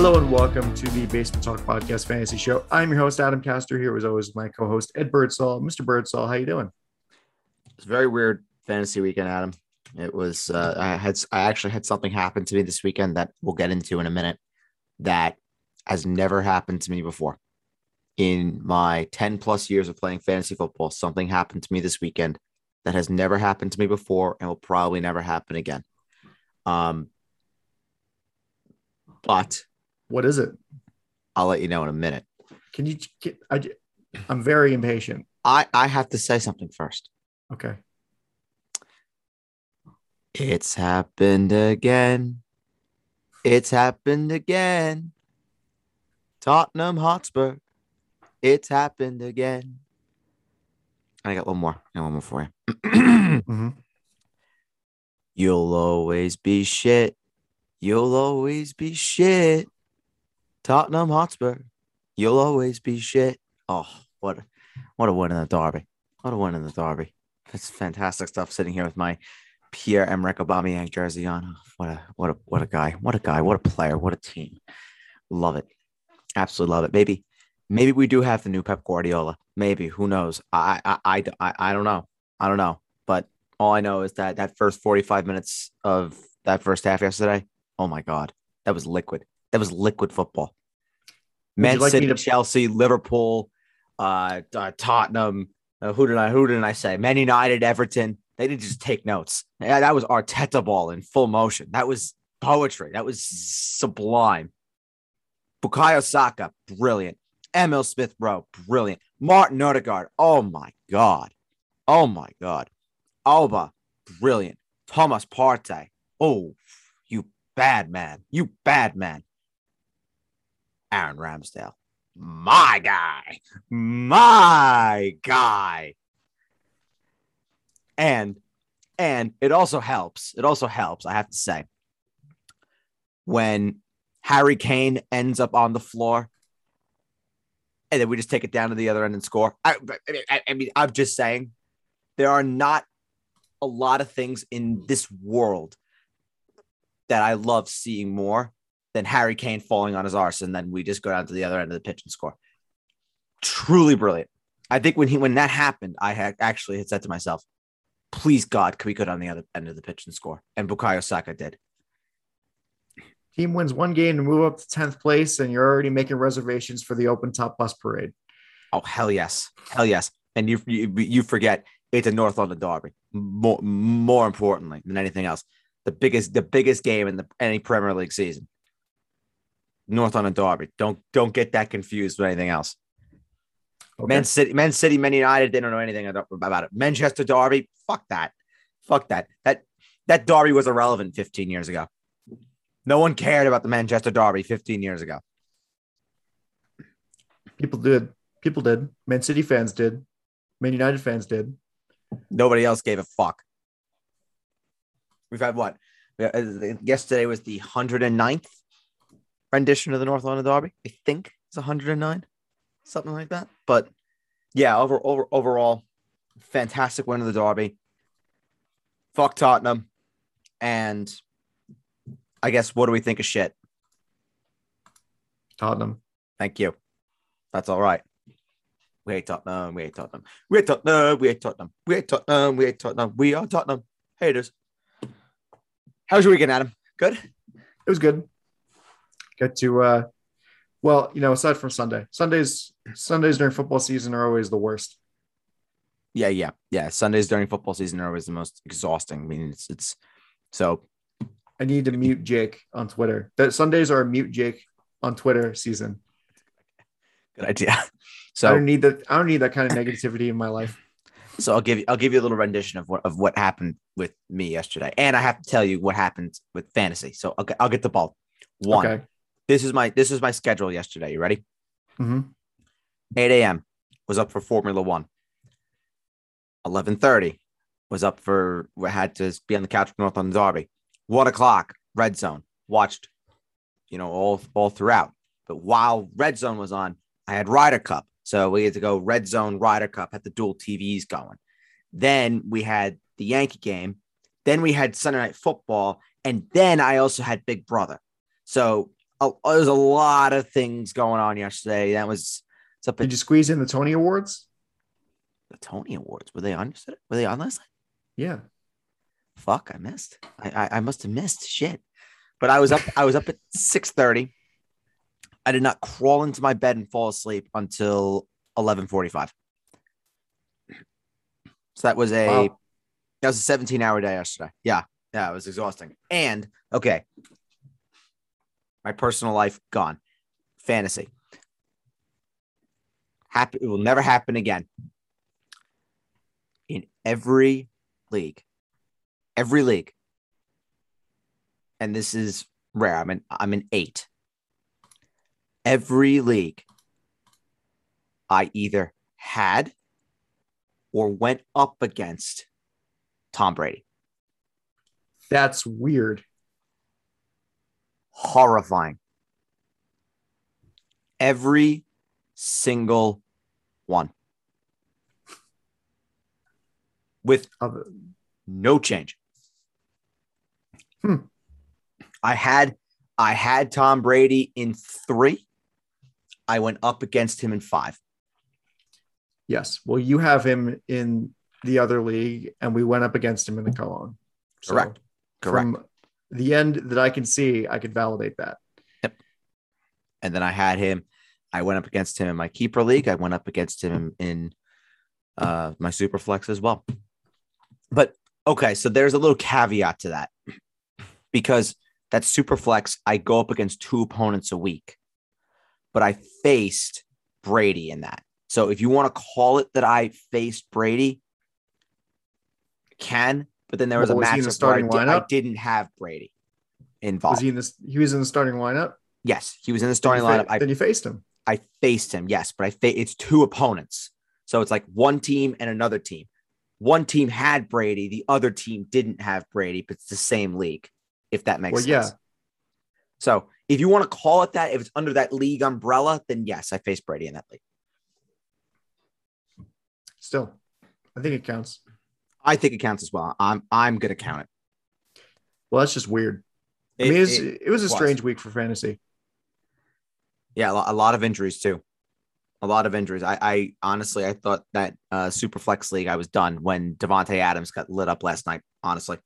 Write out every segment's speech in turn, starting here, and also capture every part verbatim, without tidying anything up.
Hello and welcome to the Basement Talk Podcast Fantasy Show. I'm your host, Adam Caster. Here, as always, my co-host, Ed Birdsall. Mister Birdsall, how you doing? It's a very weird fantasy weekend, Adam. It was, uh, I had, I actually had something happen to me this weekend that we'll get into in a minute that has never happened to me before. In my ten plus years of playing fantasy football, something happened to me this weekend that has never happened to me before and will probably never happen again. Um, But what is it? I'll let you know in a minute. Can you? Can, I, I'm very impatient. I, I have to say something first. Okay. It's happened again. It's happened again. Tottenham Hotspur. It's happened again. I got one more. I got one more for you. mm-hmm. You'll always be shit. You'll always be shit. Tottenham Hotspur. You'll always be shit. Oh, what a, what a win in the Derby. What a win in the Derby. That's fantastic stuff sitting here with my Pierre-Emerick Aubameyang jersey on. What a what a what a guy. What a guy. What a player. What a team. Love it. Absolutely love it. Maybe maybe we do have the new Pep Guardiola. Maybe. Who knows? I I I I don't know. I don't know. But all I know is that that first forty-five minutes of that first half yesterday, oh my God, that was liquid. That was liquid football. Man like City, to- Chelsea, Liverpool, uh, uh, Tottenham. Uh, who did I? Who did I say? Man United, Everton. They didn't just take notes. Yeah, that was Arteta ball in full motion. That was poetry. That was sublime. Bukayo Saka, brilliant. Emil Smith Rowe, brilliant. Martin Odegaard. Oh my God. Oh my God. Alba, brilliant. Thomas Partey. Oh. Bad man. You bad man. Aaron Ramsdale. My guy. My guy. And, and it also helps. It also helps, I have to say, when Harry Kane ends up on the floor and then we just take it down to the other end and score. I, I, I mean, I'm just saying there are not a lot of things in this world that I love seeing more than Harry Kane falling on his arse, and then we just go down to the other end of the pitch and score. Truly brilliant. I think when he when that happened, I had actually had said to myself, please God, can we go down the other end of the pitch and score? And Bukayo Saka did. Team wins one game to move up to tenth place, and you're already making reservations for the open top bus parade. Oh, hell yes. Hell yes. And you you, you forget it's a North London Derby, more, more importantly than anything else. The biggest, the biggest game in the any Premier League season. North London Derby. Don't don't get that confused with anything else. Okay. Man City, Man City, Man United. They don't know anything about it. Manchester Derby. Fuck that. Fuck that. That that Derby was irrelevant fifteen years ago. No one cared about the Manchester Derby fifteen years ago. People did. People did. Man City fans did. Man United fans did. Nobody else gave a fuck. We've had what? Yesterday was the one hundred ninth rendition of the North London Derby. I think it's one hundred nine, something like that. But yeah, over, over, overall, fantastic win of the Derby. Fuck Tottenham. And I guess, what do we think of shit? Tottenham. Thank you. That's all right. We hate Tottenham. We hate Tottenham. We hate Tottenham. We hate Tottenham. We hate Tottenham. We hate Tottenham. We are Tottenham haters. How was your weekend, Adam? Good? It was good. Got to, uh, well, you know, aside from Sunday. Sundays Sundays during football season are always the worst. Yeah, yeah, yeah. Sundays during football season are always the most exhausting. I mean, it's, it's so. I need to mute Jake on Twitter. That Sundays are a mute Jake on Twitter season. Good idea. So I don't need that. I don't need that kind of negativity in my life. So I'll give you I'll give you a little rendition of what of what happened with me yesterday, and I have to tell you what happened with fantasy. So I'll get, I'll get the ball. One, okay. this is my this is my schedule yesterday. You ready? Mm-hmm. eight a.m. was up for Formula One. eleven thirty was up for had to be on the couch for North London Derby. One o'clock Red Zone watched, you know, all all throughout. But while Red Zone was on, I had Ryder Cup. So we had to go Red Zone, Ryder Cup, had the dual T Vs going. Then we had the Yankee game. Then we had Sunday Night Football. And then I also had Big Brother. So a, there was a lot of things going on yesterday. That was up. Did you squeeze in the Tony Awards? The Tony Awards, were they on yesterday? Were they on last night? Yeah. Fuck, I missed. I I, I must have missed shit. But I was up. I was up at six thirty. I did not crawl into my bed and fall asleep until eleven forty-five. So that was a wow. that was a seventeen-hour day yesterday. Yeah, yeah, it was exhausting. And okay, my personal life gone. Fantasy. Happen. It will never happen again. In every league, every league, and this is rare. I'm an I'm an eight. Every league, I either had or went up against Tom Brady. That's weird. Horrifying. Every single one. With no change. Hmm. I had I had Tom Brady in three. I went up against him in five. Yes. Well, you have him in the other league, and we went up against him in the co-on. So correct. Correct. From the end that I can see, I could validate that. Yep. And then I had him. I went up against him in my keeper league. I went up against him in uh, my super flex as well. But, okay, so there's a little caveat to that. Because that super flex, I go up against two opponents a week. But I faced Brady in that. So if you want to call it that I faced Brady, can. But then there was well, a was match the starting where I, did, I didn't have Brady involved. Was he in this? He was in the starting lineup? Yes, he was in the starting then lineup. Fa- I, then you faced him. I faced him, yes. But I fa- it's two opponents. So it's like one team and another team. One team had Brady. The other team didn't have Brady, but it's the same league, if that makes well, sense. Yeah. So if you want to call it that, if it's under that league umbrella, then yes, I faced Brady in that league. Still, I think it counts. I think it counts as well. I'm I'm going to count it. Well, that's just weird. It, I mean, it, was, it, it was a strange was. week for fantasy. Yeah, a lot of injuries too. A lot of injuries. I, I honestly, I thought that uh, Superflex League, I was done when Devontae Adams got lit up last night, honestly.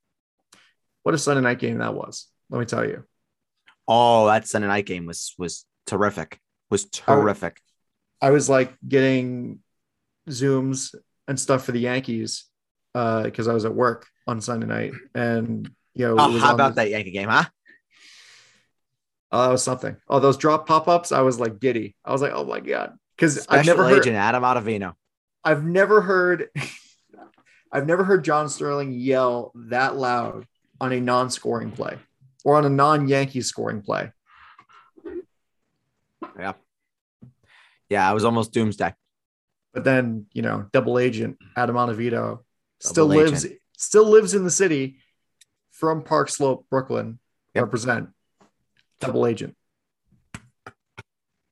What a Sunday night game that was. Let me tell you. Oh, that Sunday night game was was terrific. Was terrific. I, I was like getting Zooms and stuff for the Yankees because uh, I was at work on Sunday night, and you know, oh, it was how about the, that Yankee game, huh? Oh, uh, that was something. Oh, those drop pop ups, I was like giddy. I was like, oh my god, because I've never heard Adam Ottavino. I've never heard, I've never heard John Sterling yell that loud on a non-scoring play or on a non-Yankee scoring play. Yeah, yeah, I was almost doomsday. But then, you know, double agent Adam Ottavino still agent. lives still lives in the city from Park Slope, Brooklyn. Yep. Represent. Double agent.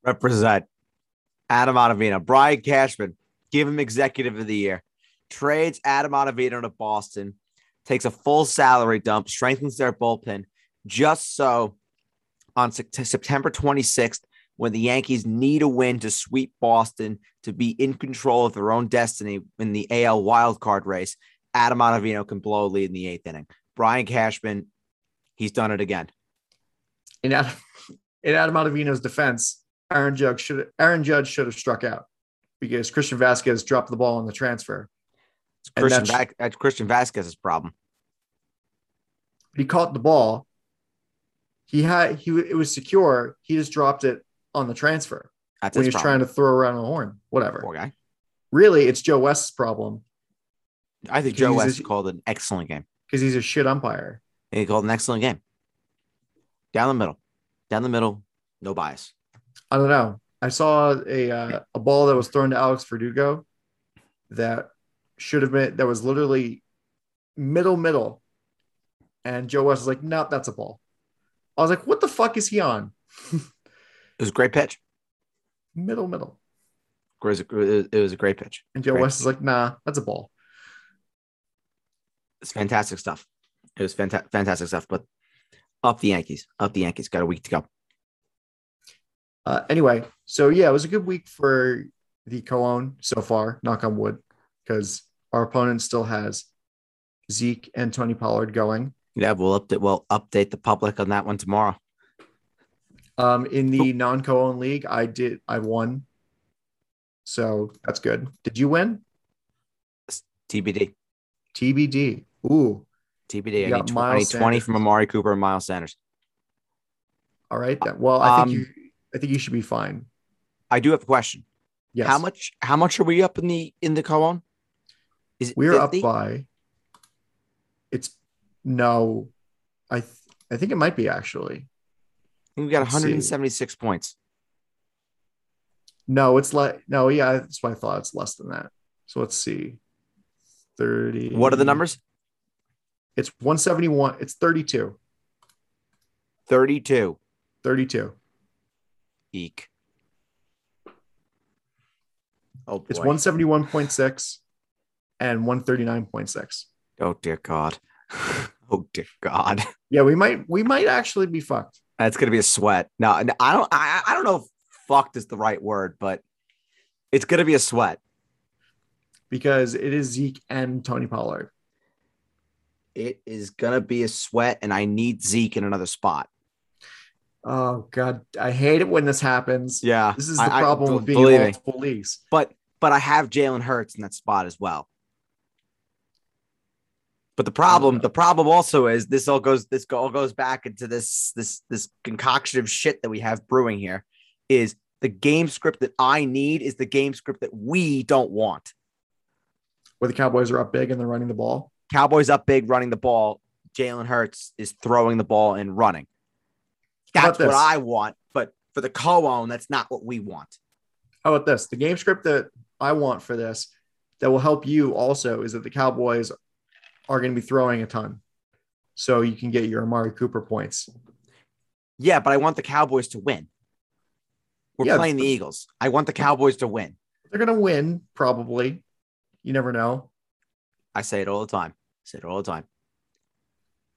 Represent. Adam Ottavino. Brian Cashman. Give him executive of the year. Trades Adam Ottavino to Boston. Takes a full salary dump. Strengthens their bullpen. Just so on September twenty-sixth, when the Yankees need a win to sweep Boston to be in control of their own destiny in the A L wildcard race, Adam Ottavino can blow a lead in the eighth inning. Brian Cashman, he's done it again. In Adam, in Adam Ottavino's defense, Aaron Judge should Aaron Judge should have struck out because Christian Vasquez dropped the ball on the transfer. It's Christian, that's, Va- that's Christian Vasquez's problem. He caught the ball. He had he it was secure. He just dropped it on the transfer. That's when he's problem. trying to throw around the horn, whatever. Poor guy. Really, it's Joe West's problem. I think Joe West a, called an excellent game because he's a shit umpire. And he called an excellent game. Down the middle, down the middle, no bias. I don't know. I saw a uh, a ball that was thrown to Alex Verdugo that should have been that was literally middle middle, and Joe West was like, "No, nope, that's a ball." I was like, "What the fuck is he on?" It was a great pitch. Middle, middle. It was a, it was a great pitch. And Joe great. West is like, nah, that's a ball. It's fantastic stuff. It was fanta- fantastic stuff. But up the Yankees. Up the Yankees. Got a week to go. Uh, anyway, so yeah, it was a good week for the Coon so far, knock on wood, because our opponent still has Zeke and Tony Pollard going. Yeah, we'll update, we'll update the public on that one tomorrow. Um, in the non-Coon league, I did, I won. So that's good. Did you win? T B D. T B D. Ooh. T B D. I need, tw- I need twenty from Amari Cooper and Miles Sanders. All right. That, well, I think um, you. I think you should be fine. I do have a question. Yes. How much? How much are we up in the in the Coon? Is it we're fifty? Up by? It's no. I th- I think it might be actually. We got Let's one hundred seventy-six see. Points. No, it's like no, yeah, that's what I thought. It's less than that. So let's see. thirty. What are the numbers? It's one seventy-one. It's thirty-two. thirty-two. thirty-two. Eek. Oh, boy. It's one seventy-one point six and one thirty-nine point six. Oh, dear God. Oh, dear God. Yeah, we might we might actually be fucked. That's going to be a sweat. No, I don't I, I don't know if fucked is the right word, but it's going to be a sweat. Because it is Zeke and Tony Pollard. It is going to be a sweat, and I need Zeke in another spot. Oh, God. I hate it when this happens. Yeah. This is the I, problem I, with being in multiple leagues. But, but I have Jalen Hurts in that spot as well. But the problem, the problem also is this all goes, this all goes back into this, this, this concoction of shit that we have brewing here is the game script that I need is the game script that we don't want. Where the Cowboys are up big and they're running the ball. Cowboys up big, running the ball. Jalen Hurts is throwing the ball and running. That's what I want. But for the Coon, that's not what we want. How about this? The game script that I want for this that will help you also is that the Cowboys are going to be throwing a ton. So you can get your Amari Cooper points. Yeah, but I want the Cowboys to win. We're yeah, playing the Eagles. I want the Cowboys to win. They're going to win, probably. You never know. I say it all the time. I say it all the time.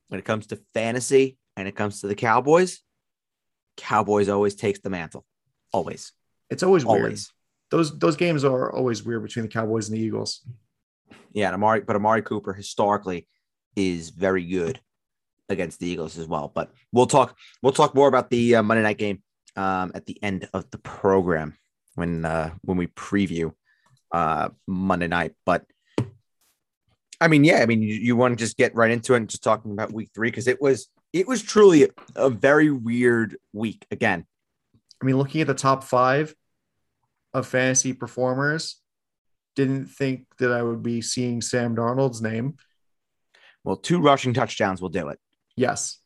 When it comes to fantasy and it comes to the Cowboys, Cowboys always takes the mantle. Always. It's always, always. weird. Those those games are always weird between the Cowboys and the Eagles. Yeah, and Amari, but Amari Cooper historically is very good against the Eagles as well. But we'll talk we'll talk more about the uh, Monday night game um, at the end of the program when uh, when we preview uh, Monday night. But I mean, yeah, I mean, you, you want to just get right into it and just talking about week three because it was it was truly a, a very weird week again. I mean, looking at the top five of fantasy performers. Didn't think that I would be seeing Sam Darnold's name. Well, two rushing touchdowns will do it. Yes.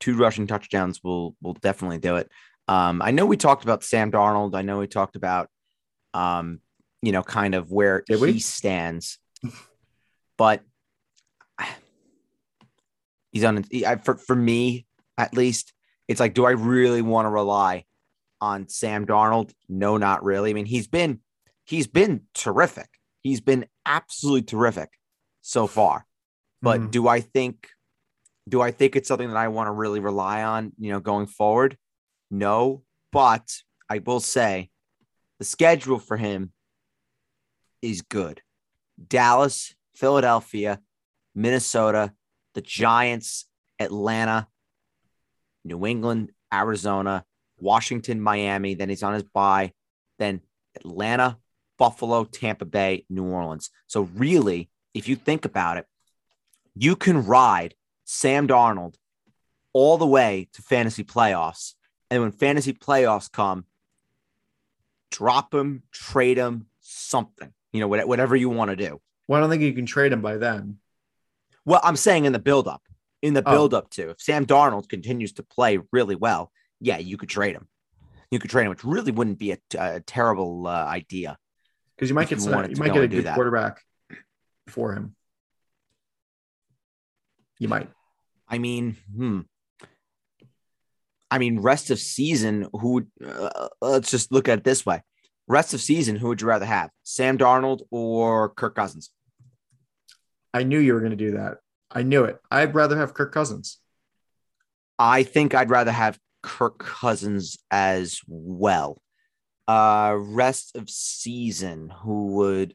Two rushing touchdowns will will definitely do it. Um, I know we talked about Sam Darnold. I know we talked about, um, you know, kind of where Did he we? stands. But he's on he, I, for, for me, at least, it's like, do I really want to rely on Sam Darnold? No, not really. I mean, he's been... He's been terrific. He's been absolutely terrific so far. But mm-hmm. do I think do I think it's something that I want to really rely on, you know, going forward? No, but I will say the schedule for him is good. Dallas, Philadelphia, Minnesota, the Giants, Atlanta, New England, Arizona, Washington, Miami, then he's on his bye, then Atlanta, Buffalo, Tampa Bay, New Orleans. So really, if you think about it, you can ride Sam Darnold all the way to fantasy playoffs. And when fantasy playoffs come, drop him, trade him, something, you know, whatever you want to do. Well, I don't think you can trade him by then. Well, I'm saying in the buildup, in the buildup oh. too. If Sam Darnold continues to play really well, yeah, you could trade him. You could trade him, which really wouldn't be a, a terrible uh, idea. Because you might get you, some, you might get a good that. quarterback for him. You might. I mean, hmm. I mean, rest of season. Who? Would, uh, let's just look at it this way: rest of season. Who would you rather have, Sam Darnold or Kirk Cousins? I knew you were going to do that. I knew it. I'd rather have Kirk Cousins. I think I'd rather have Kirk Cousins as well. Uh, rest of season, who would,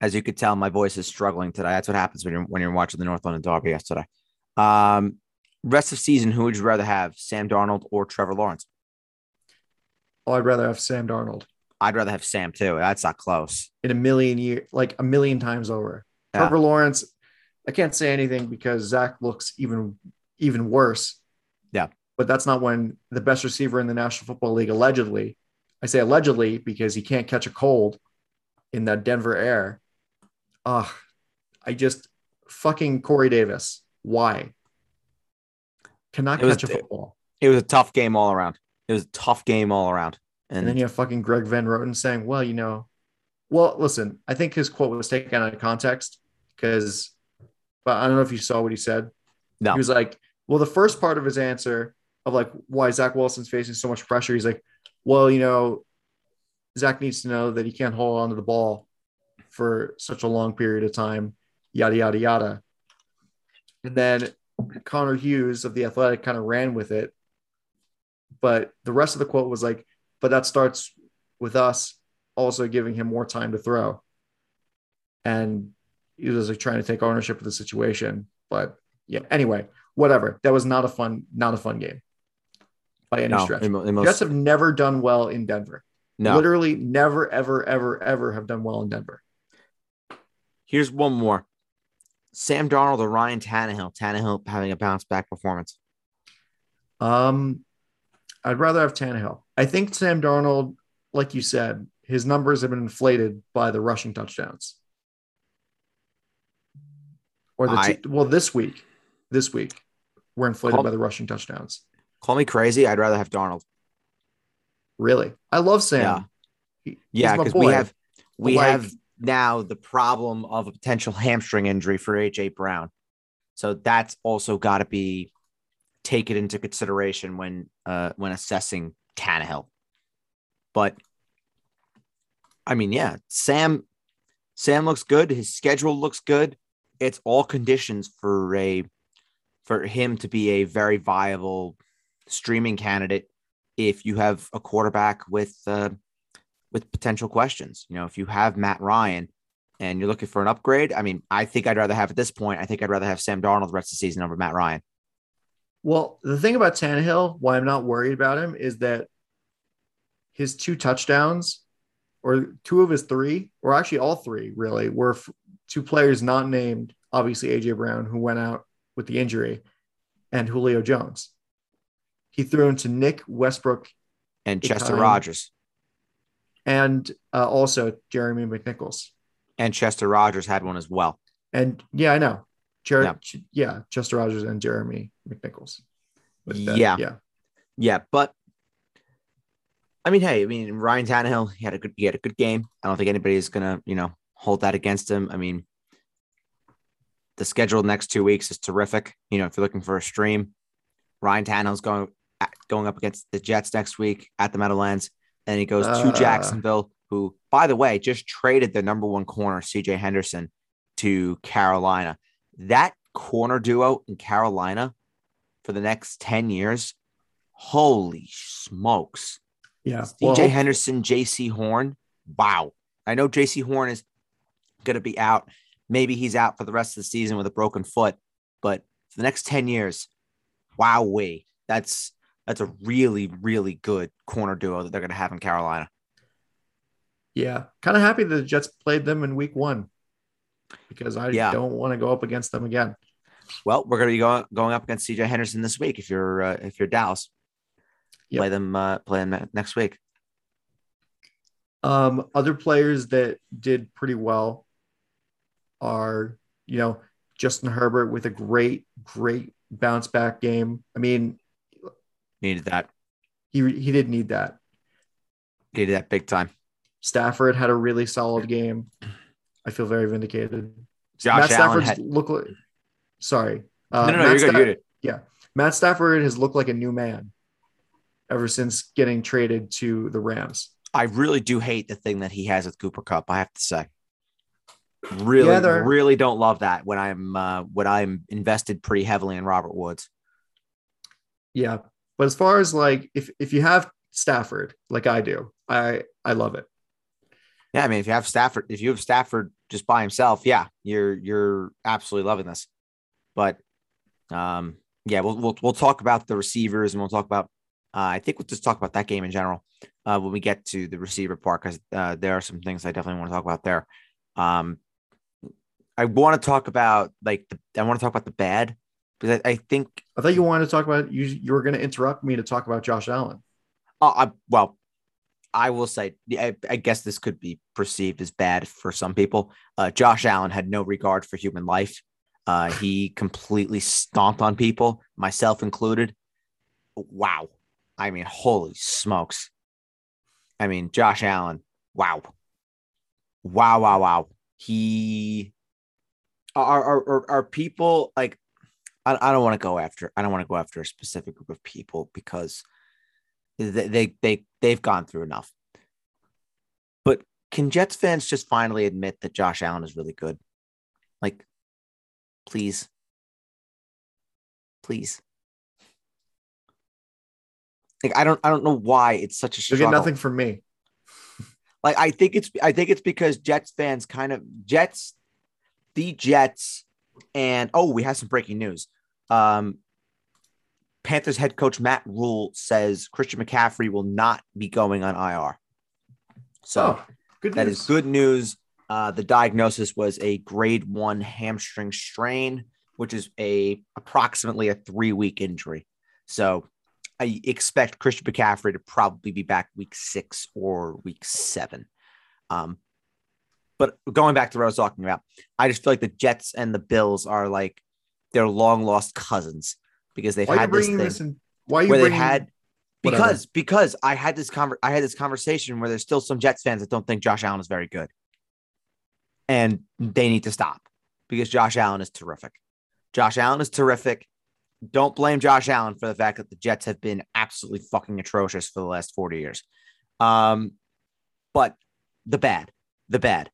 as you could tell, my voice is struggling today. That's what happens when you're when you're watching the North London Derby yesterday. Um, rest of season, who would you rather have, Sam Darnold or Trevor Lawrence? Oh, I'd rather have Sam Darnold. I'd rather have Sam too. That's not close. In a million year, like a million times over. Yeah. Trevor Lawrence, I can't say anything because Zach looks even even worse. Yeah. But that's not when the best receiver in the National Football League, allegedly, I say allegedly because he can't catch a cold in that Denver air. Ugh, I just fucking Corey Davis. Why? Cannot catch a football. It was a tough game all around. It was a tough game all around. And, and then you have fucking Greg Van Roten saying, well, you know, well, listen, I think his quote was taken out of context because, but I don't know if you saw what he said. No. He was like, well, the first part of his answer of like why Zach Wilson's facing so much pressure, he's like, well, you know, Zach needs to know that he can't hold on to the ball for such a long period of time, yada, yada, yada. And then Connor Hughes of The Athletic kind of ran with it. But the rest of the quote was like, but that starts with us also giving him more time to throw. And he was like trying to take ownership of the situation. But yeah, anyway, whatever. That was not a fun, not a fun game by any no, stretch. It, it most... Jets have never done well in Denver. No. Literally never, ever, ever, ever have done well in Denver. Here's one more. Sam Darnold or Ryan Tannehill. Tannehill having a bounce back performance. Um, I'd rather have Tannehill. I think Sam Darnold, like you said, his numbers have been inflated by the rushing touchdowns. Or the I, t- well, this week, this week, we're inflated call, by the rushing touchdowns. Call me crazy. I'd rather have Darnold. Really, I love Sam. Yeah, he, yeah, because we have we like, have now the problem of a potential hamstring injury for A J Brown, so that's also got to be taken into consideration when uh, when assessing Tannehill. But I mean, yeah, Sam Sam looks good. His schedule looks good. It's all conditions for a for him to be a very viable streaming candidate if you have a quarterback with uh, with potential questions. You know, if you have Matt Ryan and you're looking for an upgrade, I mean, I think I'd rather have at this point, I think I'd rather have Sam Darnold the rest of the season over Matt Ryan. Well, the thing about Tannehill, why I'm not worried about him is that his two touchdowns or two of his three, or actually all three really, were f- two players not named, obviously A J Brown, who went out with the injury, and Julio Jones. He threw into Nick Westbrook and Chester Italian, Rogers. And uh, also Jeremy McNichols. And Chester Rogers had one as well. And yeah, I know. Jer- no. Ch- yeah, Chester Rogers and Jeremy McNichols. But that, yeah. Yeah. Yeah. But I mean, hey, I mean, Ryan Tannehill, he had a good, he had a good game. I don't think anybody's going to, you know, hold that against him. I mean, the schedule the next two weeks is terrific. You know, if you're looking for a stream, Ryan Tannehill's going going up against the Jets next week at the Meadowlands. And he goes uh, to Jacksonville, who, by the way, just traded their number one corner, C J Henderson, to Carolina. That corner duo in Carolina for the next ten years, holy smokes. Yeah. C J well, Henderson, J C Horn. Wow. I know J C Horn is going to be out. Maybe he's out for the rest of the season with a broken foot. But for the next ten years, wowee. That's that's a really, really good corner duo that they're going to have in Carolina. Yeah. Kind of happy that the Jets played them in week one because I yeah. don't want to go up against them again. Well, we're going to be going, going up against C J Henderson this week if you're uh, if you're Dallas. Yep. Play them uh, play them next week. Um, other players that did pretty well are, you know, Justin Herbert with a great, great bounce back game. I mean, needed that. He he did need that. Needed that big time. Stafford had a really solid game. I feel very vindicated. Josh Matt Allen Stafford's had... look. Like, sorry. Uh, no, no, no you're Stafford, good. You're yeah, Matt Stafford has looked like a new man ever since getting traded to the Rams. I really do hate the thing that he has with Cooper Kupp. I have to say, really, yeah, really don't love that when I'm uh, when I'm invested pretty heavily in Robert Woods. Yeah. But as far as like, if, if you have Stafford, like I do, I, I love it. Yeah. I mean, if you have Stafford, if you have Stafford just by himself, yeah, you're, you're absolutely loving this, but um, yeah, we'll, we'll, we'll talk about the receivers and we'll talk about, uh, I think we'll just talk about that game in general uh, when we get to the receiver part, because uh, there are some things I definitely want to talk about there. Um, I want to talk about like, the, I want to talk about the bad, because I, I think, I thought you wanted to talk about, you, you were going to interrupt me to talk about Josh Allen. Oh, I, well, I will say, I, I guess this could be perceived as bad for some people. Uh, Josh Allen had no regard for human life. Uh, he completely stomped on people, myself included. Wow. I mean, holy smokes. I mean, Josh Allen. Wow. Wow. Wow. Wow. He are, are, are, are people like, I, I don't want to go after, I don't want to go after a specific group of people because they, they, they, they've gone through enough, but can Jets fans just finally admit that Josh Allen is really good? Like, Please, please. Like I don't, I don't know why it's such a struggle. You get nothing from me. Like I think it's, I think it's because Jets fans kind of Jets, the Jets, and oh, we have some breaking news. Um, Panthers head coach Matt Rule says Christian McCaffrey will not be going on I R. So oh, good that news. is good news. Uh, the diagnosis was a grade one hamstring strain, which is a approximately a three-week injury. So I expect Christian McCaffrey to probably be back week six or week seven. Um, but going back to what I was talking about, I just feel like the Jets and the Bills are like their long-lost cousins because they've why had this thing this in, why where they had whatever. because because I had this conver- I had this conversation where there's still some Jets fans that don't think Josh Allen is very good. And they need to stop because Josh Allen is terrific. Josh Allen is terrific. Don't blame Josh Allen for the fact that the Jets have been absolutely fucking atrocious for the last forty years. Um, but the bad, the bad.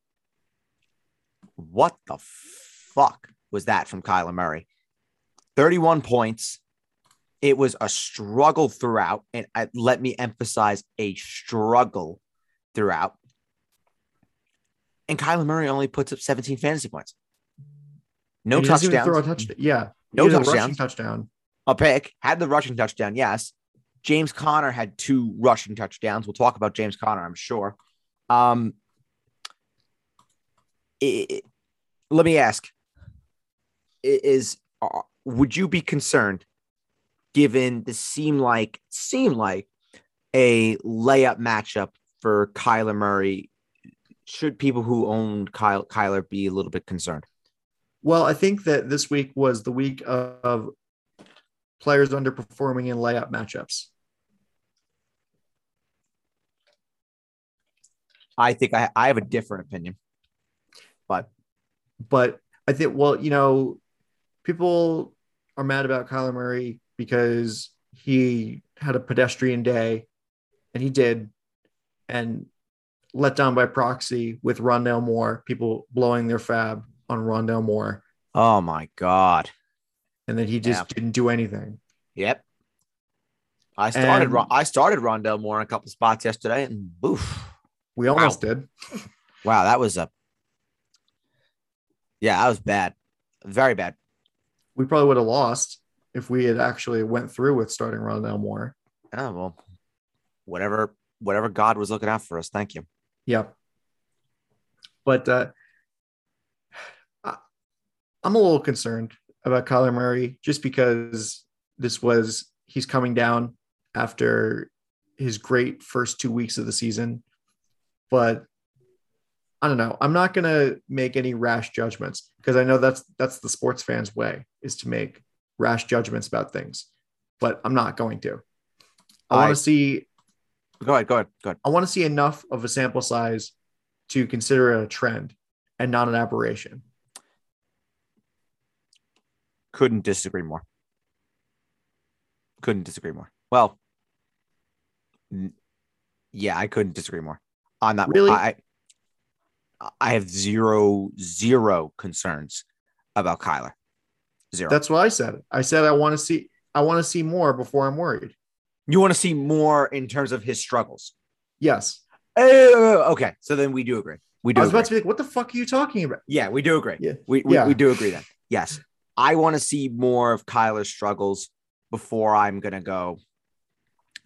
What the fuck was that from Kyler Murray? thirty-one points. It was a struggle throughout. And I, let me emphasize a struggle throughout. And Kyler Murray only puts up seventeen fantasy points. No touchdowns. Throw a touchdown. Yeah. No touchdowns. Touchdown. A pick. Had the rushing touchdown. Yes. James Conner had two rushing touchdowns. We'll talk about James Conner, I'm sure. Um, it, it, let me ask: Is uh, would you be concerned, given this seem like seem like a layup matchup for Kyler Murray? Should people who own Kyle, Kyler be a little bit concerned? Well, I think that this week was the week of, of players underperforming in layup matchups. I think I, I have a different opinion, but, but I think, well, you know, people are mad about Kyler Murray because he had a pedestrian day and he did. And let down by proxy with Rondale Moore, people blowing their fab on Rondale Moore. Oh my God. And then he just yep. didn't do anything. Yep. I started, and I started Rondale Moore in a couple spots yesterday and boof. We almost wow. did. Wow. That was a, yeah, that was bad. Very bad. We probably would have lost if we had actually went through with starting Rondale Moore. Oh, well, whatever, whatever God was looking out for us. Thank you. Yeah. But uh, I, I'm a little concerned about Kyler Murray just because this was, he's coming down after his great first two weeks of the season. But I don't know. I'm not going to make any rash judgments because I know that's, that's the sports fans' way, is to make rash judgments about things, but I'm not going to. I, I want to see Go ahead, go ahead, go ahead. I want to see enough of a sample size to consider it a trend and not an aberration. Couldn't disagree more. Couldn't disagree more. Well, n- yeah, I couldn't disagree more. On that, really, I, I have zero, zero concerns about Kyler. Zero. That's what I said. I said I want to see. I want to see more before I'm worried. You want to see more in terms of his struggles? Yes. Oh, okay. So then we do agree. We do. I was agree. about to be like, what the fuck are you talking about? Yeah, we do agree. Yeah. We, we, yeah. we do agree then. Yes. I want to see more of Kyler's struggles before I'm going to go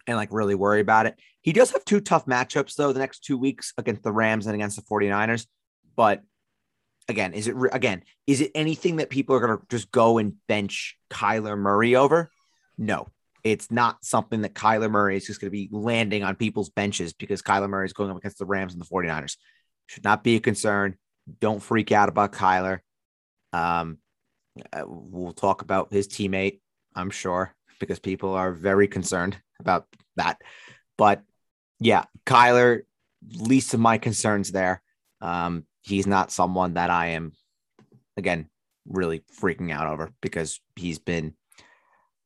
and like really worry about it. He does have two tough matchups though, the next two weeks against the Rams and against the 49ers. But again, is it, re- again, is it anything that people are going to just go and bench Kyler Murray over? No. It's not something that Kyler Murray is just going to be landing on people's benches because Kyler Murray is going up against the Rams and the 49ers. Should not be a concern. Don't freak out about Kyler. Um, we'll talk about his teammate, I'm sure, because people are very concerned about that. But yeah, Kyler, least of my concerns there. Um, he's not someone that I am, again, really freaking out over because he's been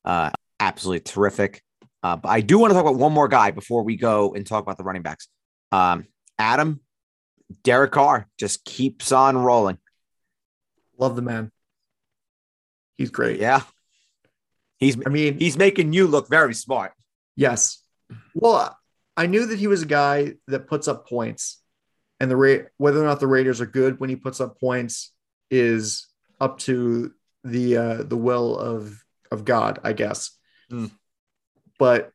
uh, – absolutely terrific. Uh, but I do want to talk about one more guy before we go and talk about the running backs. Um, Adam, Derek Carr just keeps on rolling. Love the man. He's great. Yeah. He's, I mean, he's making you look very smart. Yes. Well, I knew that he was a guy that puts up points, and the rate, whether or not the Raiders are good when he puts up points is up to the, uh, the will of, of God, I guess. Mm. But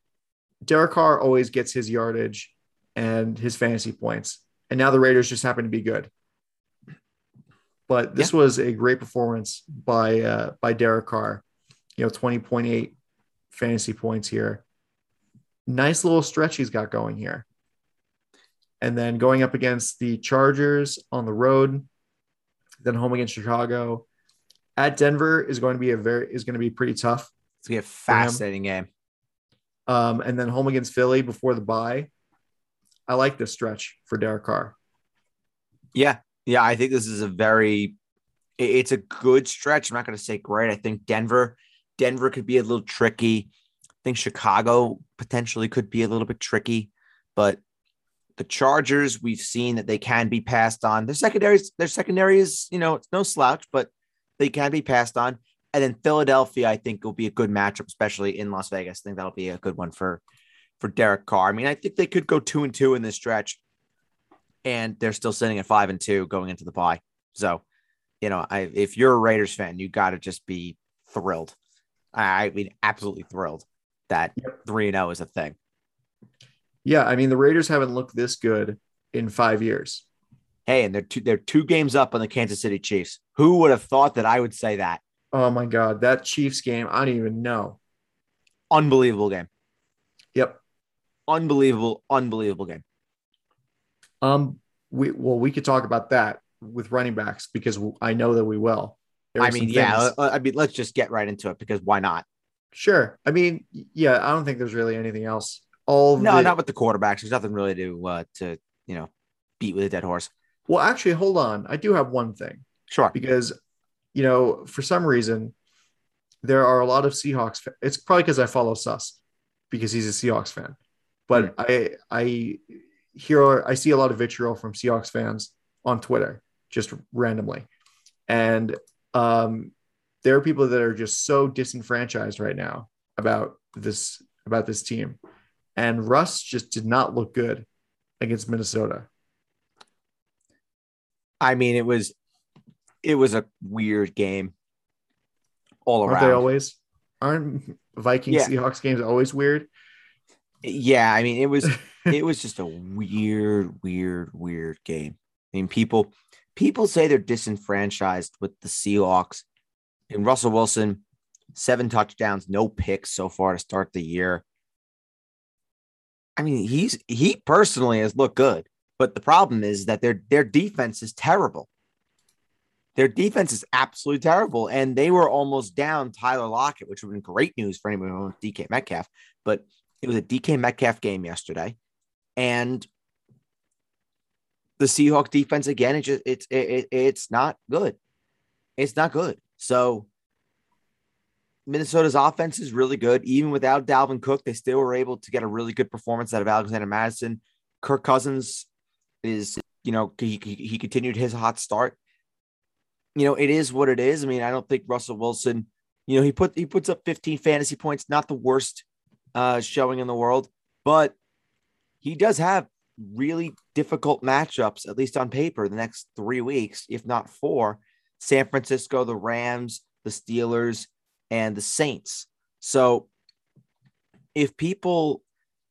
Derek Carr always gets his yardage and his fantasy points. And now the Raiders just happen to be good. But this yeah. was a great performance by uh, by Derek Carr. You know, twenty point eight fantasy points here. Nice little stretch he's got going here. And then going up against the Chargers on the road, then home against Chicago. At Denver is going to be a very is going to be pretty tough. It's gonna be a fascinating game. Um, and then home against Philly before the bye. I like this stretch for Derek Carr. Yeah. Yeah. I think this is a very, it's a good stretch. I'm not going to say great. I think Denver, Denver could be a little tricky. I think Chicago potentially could be a little bit tricky, but the Chargers, we've seen that they can be passed on. Their secondaries, their secondary is, you know, it's no slouch, but they can be passed on. And then Philadelphia, I think, will be a good matchup, especially in Las Vegas. I think that'll be a good one for, for Derek Carr. I mean, I think they could go two and two in this stretch, and they're still sitting at five and two going into the bye. So, you know, I, if you're a Raiders fan, you got to just be thrilled. I, I mean, absolutely thrilled that three and zero is a thing. Yeah, I mean, the Raiders haven't looked this good in five years. Hey, and they're two, they're two games up on the Kansas City Chiefs. Who would have thought that I would say that? Oh, my God. That Chiefs game, I don't even know. Unbelievable game. Yep. Unbelievable, unbelievable game. Um, we Well, we could talk about that with running backs because I know that we will. I mean, yeah. I mean, let's just get right into it because why not? Sure. I mean, yeah, I don't think there's really anything else. All No, the... not with the quarterbacks. There's nothing really to uh, to, you know, beat with a dead horse. Well, actually, hold on. I do have one thing. Sure. Because, you know, for some reason, there are a lot of Seahawks. Fa- it's probably because I follow Sus because he's a Seahawks fan. But mm-hmm. I I hear I see a lot of vitriol from Seahawks fans on Twitter just randomly, and um, there are people that are just so disenfranchised right now about this about this team, and Russ just did not look good against Minnesota. I mean, it was it was a weird game all around. Aren't they always? Aren't Vikings yeah. Seahawks games always weird? Yeah, I mean, it was it was just a weird, weird, weird game. I mean, people people say they're disenfranchised with the Seahawks. And Russell Wilson, seven touchdowns, no picks so far to start the year. I mean, he's he personally has looked good. But the problem is that their their defense is terrible. Their defense is absolutely terrible. And they were almost down Tyler Lockett, which would have been great news for anyone who owns D K Metcalf. But it was a D K Metcalf game yesterday. And the Seahawks defense, again, it just, it's it, it, it's not good. It's not good. So Minnesota's offense is really good. Even without Dalvin Cook, they still were able to get a really good performance out of Alexander Madison. Kirk Cousins is, you know, he, he continued his hot start. You know, it is what it is. I mean, I don't think Russell Wilson You know, he put he puts up fifteen fantasy points, not the worst uh, showing in the world, but he does have really difficult matchups, at least on paper, the next three weeks, if not four: San Francisco, the Rams, the Steelers, and the Saints. So if people,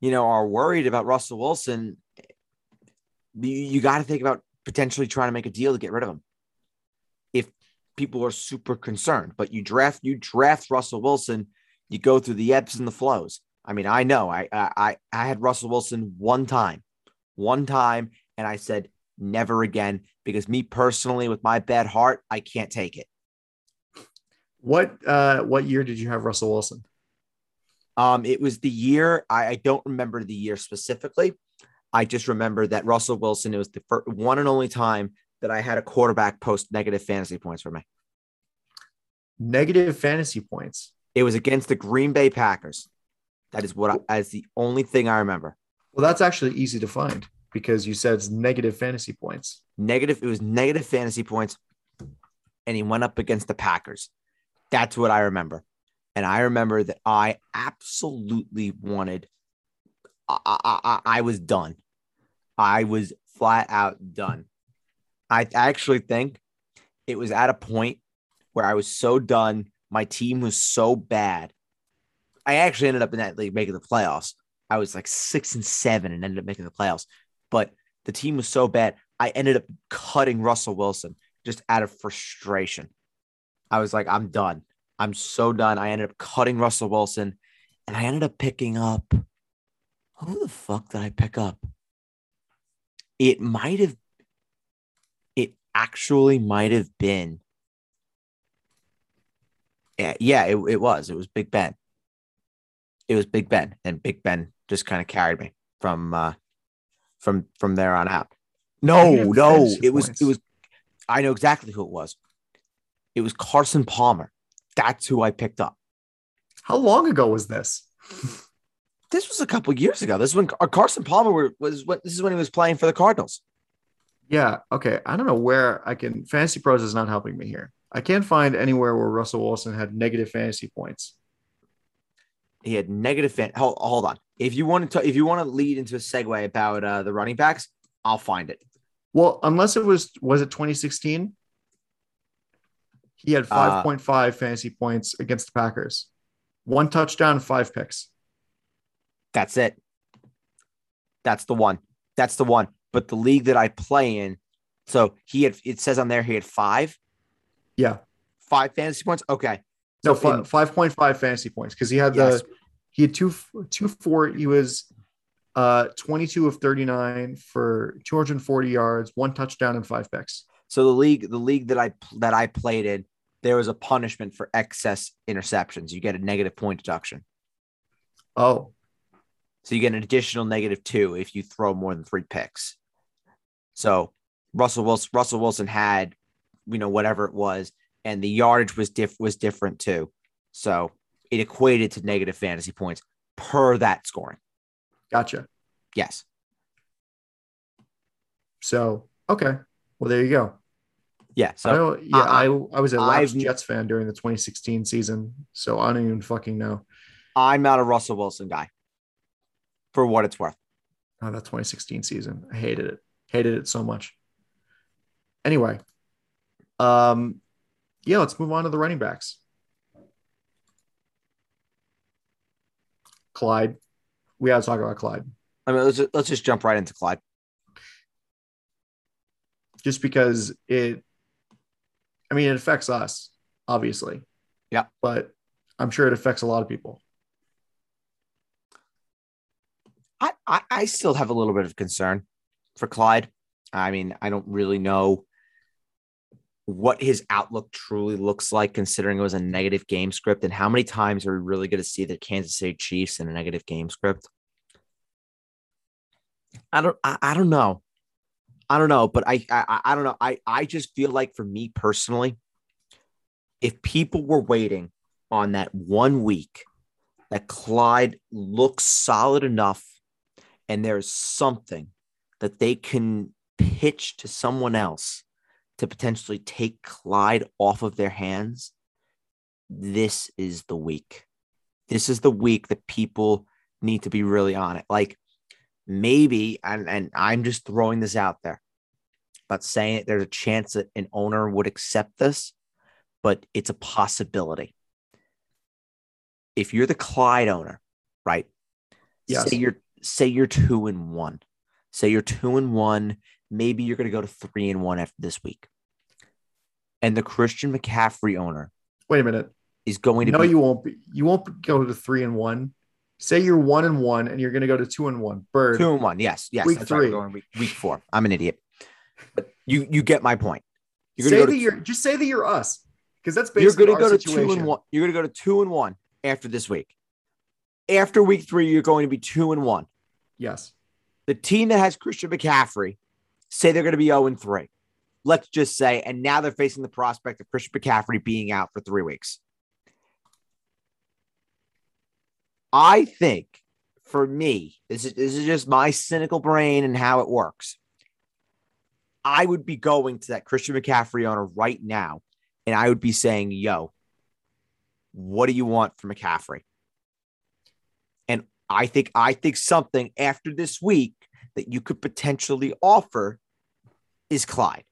you know, are worried about Russell Wilson, you, you got to think about potentially trying to make a deal to get rid of him. If people are super concerned, but you draft, you draft Russell Wilson, you go through the ebbs and the flows. I mean, I know I, I, I had Russell Wilson one time, one time. And I said, never again, because me personally, with my bad heart, I can't take it. What, uh, what year did you have Russell Wilson? Um, it was the year. I, I don't remember the year specifically. I just remember that Russell Wilson, it was the first, one and only time that I had a quarterback post negative fantasy points for me. Negative fantasy points. It was against the Green Bay Packers. That is what I, as the only thing I remember. Well, that's actually easy to find because you said it's negative fantasy points. Negative. It was negative fantasy points. And he went up against the Packers. That's what I remember. And I remember that I absolutely wanted, I, I, I was done. I was flat out done. I actually think it was at a point where I was so done. My team was so bad. I actually ended up in that league making the playoffs. I was like six and seven and ended up making the playoffs. But the team was so bad, I ended up cutting Russell Wilson just out of frustration. I was like, I'm done. I'm so done. I ended up cutting Russell Wilson, and I ended up picking up. Who the fuck did I pick up? It might have. It actually might have been. Yeah, yeah it, it was. It was Big Ben. It was Big Ben, and Big Ben just kind of carried me from uh, from from there on out. No, no, it was points. it was. I know exactly who it was. It was Carson Palmer. That's who I picked up. How long ago was this? This was a couple of years ago. This is when Carson Palmer was. What this is when he was playing for the Cardinals. Yeah. Okay. I don't know where I can. Fantasy Pros is not helping me here. I can't find anywhere where Russell Wilson had negative fantasy points. He had negative. Fan- hold, hold on. If you want to, if you want to lead into a segue about uh, the running backs, I'll find it. Well, unless it was was it twenty sixteen. He had five point five uh, fantasy points against the Packers. One touchdown, five picks. That's it. That's the one. That's the one. But the league that I play in, so he had, it says on there, he had five. Yeah. Five fantasy points. Okay. So no, five, in, five point five fantasy points. Cause he had yes. the, he had two, two, four, he was uh, twenty-two of thirty-nine for two hundred forty yards, one touchdown and five picks. So the league, the league that I that I played in, there was a punishment for excess interceptions. You get a negative point deduction. Oh, so you get an additional negative two if you throw more than three picks. So Russell Wilson, Russell Wilson had, you know, whatever it was, and the yardage was diff was different too. So it equated to negative fantasy points per that scoring. Gotcha. Yes. So okay. Well, there you go. Yeah. So I yeah, I, I I was a live Jets fan during the twenty sixteen season, so I don't even fucking know. I'm not a Russell Wilson guy. For what it's worth. Oh, that twenty sixteen season, I hated it. Hated it so much. Anyway, um, yeah, let's move on to the running backs. Clyde, we got to talk about Clyde. I mean, let's let's just jump right into Clyde. Just because it, I mean, it affects us, obviously. Yeah. But I'm sure it affects a lot of people. I, I, I still have a little bit of concern for Clyde. I mean, I don't really know what his outlook truly looks like, considering it was a negative game script. And how many times are we really going to see the Kansas City Chiefs in a negative game script? I don't, I, I don't know. I don't know, but I, I, I don't know. I, I just feel like for me personally, if people were waiting on that one week that Clyde looks solid enough and there's something that they can pitch to someone else to potentially take Clyde off of their hands, this is the week. This is the week that people need to be really on it. Like maybe, and, and I'm just throwing this out there, but saying it, there's a chance that an owner would accept this, but it's a possibility. If you're the Clyde owner, right? Yes. Say you're say you're two and one. Say you're two and one. Maybe you're going to go to three and one after this week. And the Christian McCaffrey owner. Wait a minute. Is going to no, be- you won't be. You won't go to three and one. Say you're one and one, and you're going to go to two and one. Bird. Two and one. Yes. Yes. Week that's three. Going week, week four. I'm an idiot. But you you get my point. You're say go that to- you're just say that you're us because that's basically you're going to go situation. to two and one. You're going to go to two and one after this week. After week three, you're going to be two and one. Yes. The team that has Christian McCaffrey say they're going to be zero and three. Let's just say, and now they're facing the prospect of Christian McCaffrey being out for three weeks. I think, for me, this is, this is just my cynical brain and how it works. I would be going to that Christian McCaffrey owner right now, and I would be saying, yo, what do you want from McCaffrey? And I think I think something after this week that you could potentially offer is Clyde.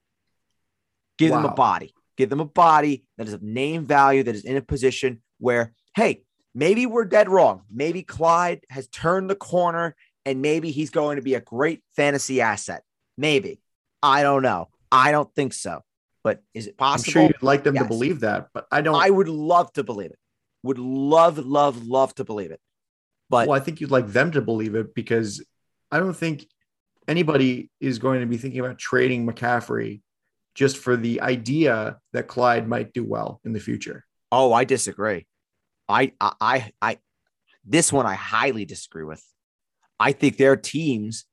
Give wow. them a body. Give them a body that is of name value, that is in a position where, hey, maybe we're dead wrong. Maybe Clyde has turned the corner and maybe he's going to be a great fantasy asset. Maybe. I don't know. I don't think so. But is it possible? I'm sure you'd like them yes. to believe that, but I don't. I would love to believe it. Would love, love, love to believe it. But well, I think you'd like them to believe it because I don't think anybody is going to be thinking about trading McCaffrey just for the idea that Clyde might do well in the future. Oh, I disagree. I, I, I, I, this one I highly disagree with. I think there are teams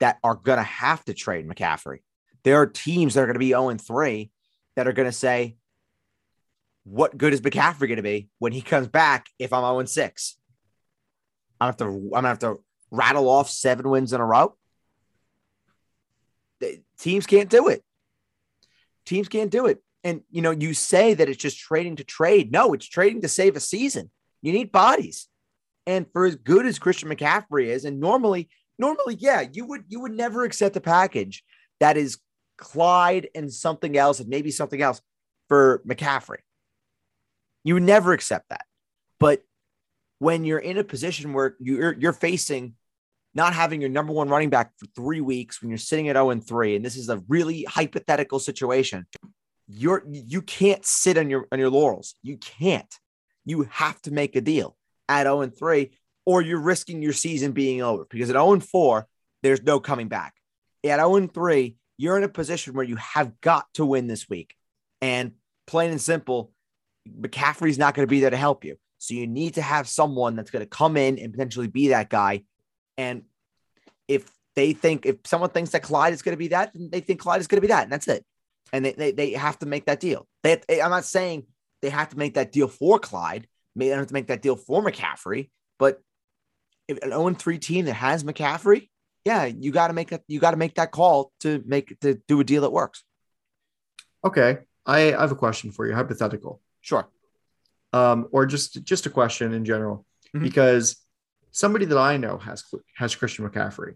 that are going to have to trade McCaffrey. There are teams that are going to be oh and three that are going to say, what good is McCaffrey going to be when he comes back? If I'm oh and six, I'm going to have to, I'm going to have to rattle off seven wins in a row. The teams can't do it. Teams can't do it. And, you know, you say that it's just trading to trade. No, it's trading to save a season. You need bodies. And for as good as Christian McCaffrey is, and normally, normally, yeah, you would you would never accept a package that is Clyde and something else and maybe something else for McCaffrey. You would never accept that. But when you're in a position where you're you're facing not having your number one running back for three weeks when you're sitting at oh and three, and this is a really hypothetical situation, You're you can't sit on your on your laurels. You can't. You have to make a deal at oh and three, or you're risking your season being over. Because at oh and four, there's no coming back. At oh and three, you're in a position where you have got to win this week. And plain and simple, McCaffrey's not going to be there to help you. So you need to have someone that's going to come in and potentially be that guy. And if they think if someone thinks that Clyde is going to be that, then they think Clyde is going to be that, and that's it. And they, they they have to make that deal. They, they, I'm not saying they have to make that deal for Clyde. Maybe they don't have to make that deal for McCaffrey. But if an oh and three team that has McCaffrey, yeah, you got to make that. You got to make that call to make to do a deal that works. Okay, I, I have a question for you. Hypothetical, sure, um, or just just a question in general, mm-hmm. because somebody that I know has has Christian McCaffrey.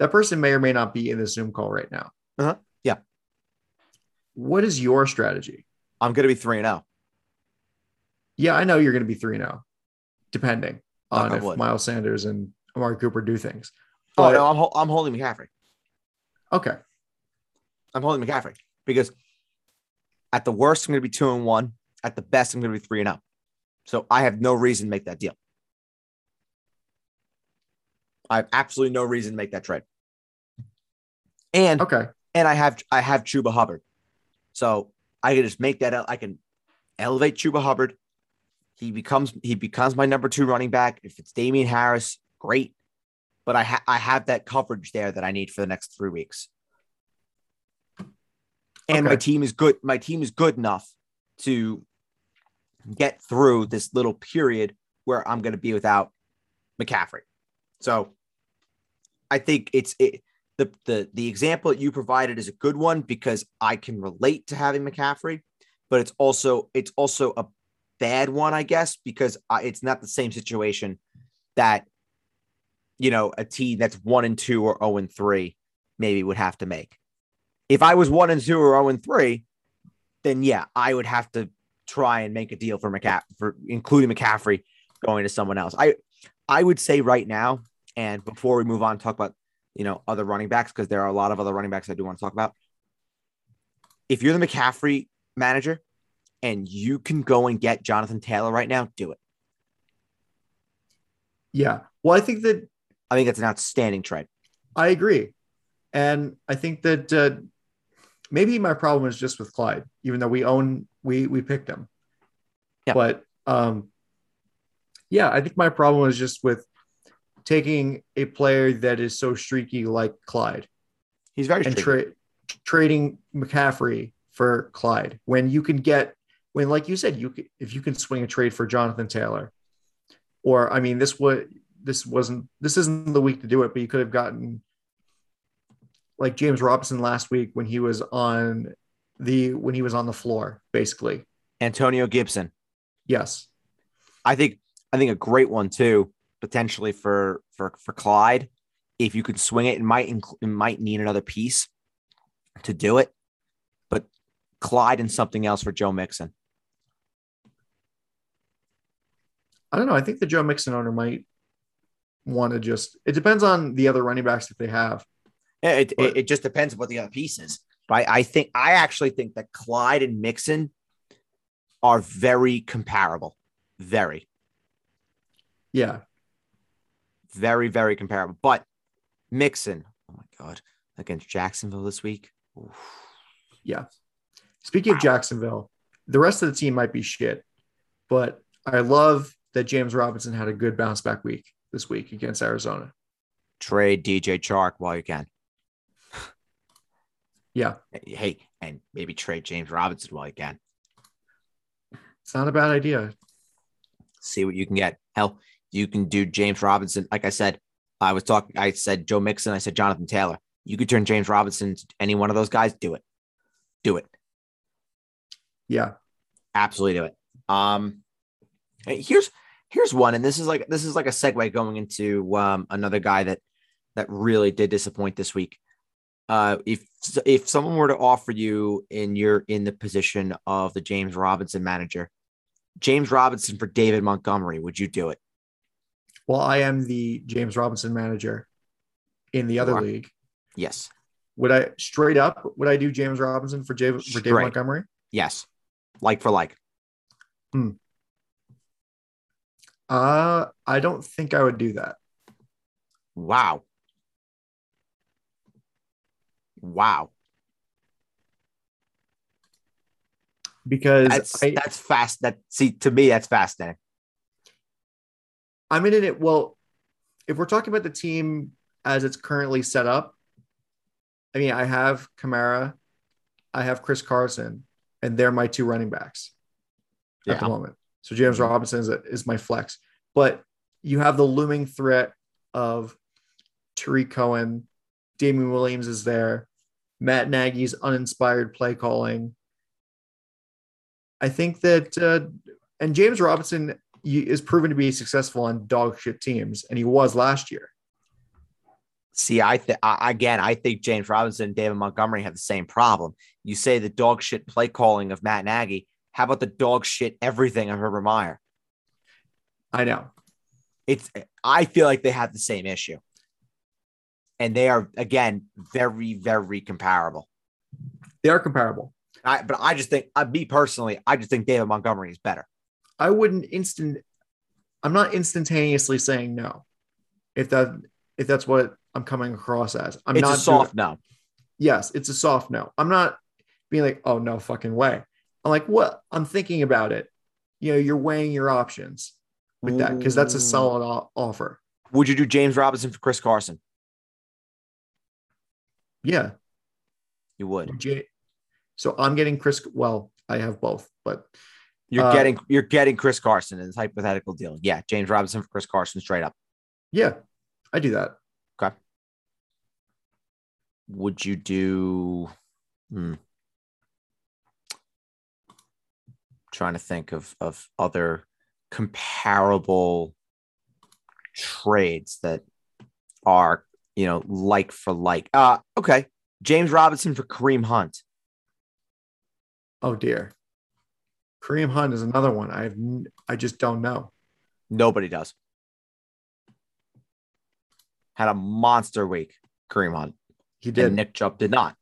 That person may or may not be in this Zoom call right now. Uh huh. Yeah. What is your strategy? I'm going to be three and oh. Yeah, I know you're going to be three and oh, depending on if wood. Miles Sanders and Amari Cooper do things. But, oh, no, I'm, ho- I'm holding McCaffrey. Okay. I'm holding McCaffrey because at the worst, I'm going to be two and one. At the best, I'm going to be three and oh. So I have no reason to make that deal. I have absolutely no reason to make that trade. And, okay. and I have I have Chuba Hubbard. So I can just make that – I can elevate Chuba Hubbard. He becomes he becomes my number two running back. If it's Damian Harris, great. But I, ha- I have that coverage there that I need for the next three weeks. And okay. my team is good. My team is good enough to get through this little period where I'm going to be without McCaffrey. So I think it's it, – The, the the example that you provided is a good one because I can relate to having McCaffrey, but it's also it's also a bad one, I guess, because I, it's not the same situation that, you know, a team that's one and two or zero and three maybe would have to make. If I was one and two or zero and three, then yeah, I would have to try and make a deal for McCaffrey, for including McCaffrey going to someone else. I, I would say right now, and before we move on, talk about, you know, other running backs, because there are a lot of other running backs I do want to talk about. If you're the McCaffrey manager and you can go and get Jonathan Taylor right now, do it. Yeah. Well, I think that, I think that's an outstanding trade. I agree. And I think that uh, maybe my problem is just with Clyde, even though we own, we, we picked him, yeah. but um, yeah, I think my problem is just with taking a player that is so streaky, like Clyde. He's very and tra- trading McCaffrey for Clyde when you can get, when, like you said, you can, if you can swing a trade for Jonathan Taylor, or, I mean, this was, this wasn't, this isn't the week to do it, but you could have gotten like James Robinson last week when he was on the, when he was on the floor, basically. Antonio Gibson. Yes. I think, I think a great one too, potentially for, for, for Clyde, if you could swing it, it might, inc- it might need another piece to do it, but Clyde and something else for Joe Mixon. I don't know. I think the Joe Mixon owner might want to just, it depends on the other running backs that they have. It, but, it, it just depends on what the other piece is. But I, I think, I actually think that Clyde and Mixon are very comparable. Very. Yeah. Very, very comparable. But Mixon, oh my God, against Jacksonville this week. Oof. Yeah. Speaking wow. of Jacksonville, the rest of the team might be shit, but I love that James Robinson had a good bounce back week this week against Arizona. Trade D J Chark while you can. Yeah. Hey, and maybe trade James Robinson while you can. It's not a bad idea. See what you can get. Hell, you can do James Robinson. Like I said, I was talking, I said Joe Mixon, I said Jonathan Taylor. You could turn James Robinson to any one of those guys. Do it. Do it. Yeah. Absolutely do it. Um, here's here's one, and this is like this is like a segue going into um, another guy that that really did disappoint this week. Uh, if if someone were to offer you in your in the position of the James Robinson manager, James Robinson for David Montgomery, would you do it? Well, I am the James Robinson manager in the other league. Yes. Would I straight up? Would I do James Robinson for, Jay, for David Montgomery? Yes. Like for like. Hmm. Uh, I don't think I would do that. Wow. Wow. Because that's, I, that's fast. That see to me, that's fascinating. I mean, it well, if we're talking about the team as it's currently set up, I mean, I have Kamara, I have Chris Carson, and they're my two running backs yeah. at the moment. So James Robinson is, a, is my flex. But you have the looming threat of Tariq Cohen, Damian Williams is there, Matt Nagy's uninspired play calling. I think that uh, – and James Robinson – is proven to be successful on dog shit teams, and he was last year. See, I think again, I think James Robinson and David Montgomery have the same problem. You say the dog shit play calling of Matt Nagy. How about the dog shit everything of Herbert Meyer? I know. It's. I feel like they have the same issue, and they are again very, very comparable. They are comparable, I, but I just think, I, me personally, I just think David Montgomery is better. I wouldn't instant. I'm not instantaneously saying no, if that if that's what I'm coming across as. I'm it's not a soft doing, no. Yes, it's a soft no. I'm not being like, oh no, fucking way. I'm like, what? I'm thinking about it. You know, you're weighing your options with that because that's a solid o- offer. Would you do James Robinson for Chris Carson? Yeah, you would. J- so I'm getting Chris. Well, I have both, but. You're getting uh, you're getting Chris Carson in this hypothetical deal. Yeah, James Robinson for Chris Carson straight up. Yeah, I do that. Okay. Would you do? Hmm. trying to think of of other comparable trades that are, you know, like for like. Uh, okay. James Robinson for Kareem Hunt. Oh, dear. Kareem Hunt is another one. I have, I just don't know. Nobody does. Had a monster week, Kareem Hunt. He did. And Nick Chubb did not.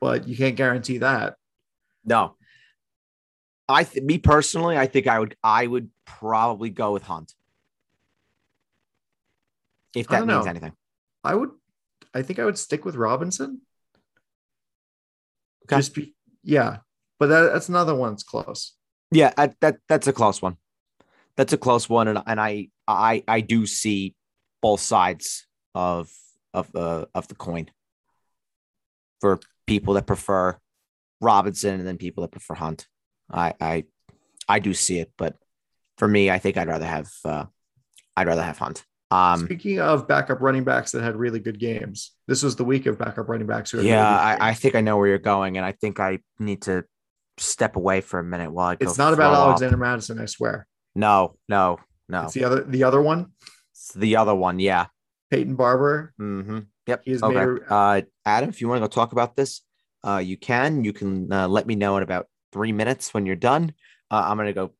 But you can't guarantee that. No. I th- me personally, I think I would I would probably go with Hunt. If that means know. anything. I would I think I would stick with Robinson. Okay. Just be, yeah. But that, that's another one that's close. Yeah, I, that that's a close one. That's a close one, and and I I I do see both sides of of the uh, of the coin for people that prefer Robinson and then people that prefer Hunt. I I I do see it, but for me, I think I'd rather have uh, I'd rather have Hunt. Um, Speaking of backup running backs that had really good games, this was the week of backup running backs. Who had yeah, really I, I think I know where you're going, and I think I need to step away for a minute while I go. It's not about Alexander up. Madison, I swear. No, no, no. It's the other, the other one. It's the other one, yeah. Peyton Barber. Mm-hmm. Yep. He has okay. made a... uh, Adam, if you want to go talk about this, uh, you can. You can uh, let me know in about three minutes when you're done. Uh, I'm gonna go.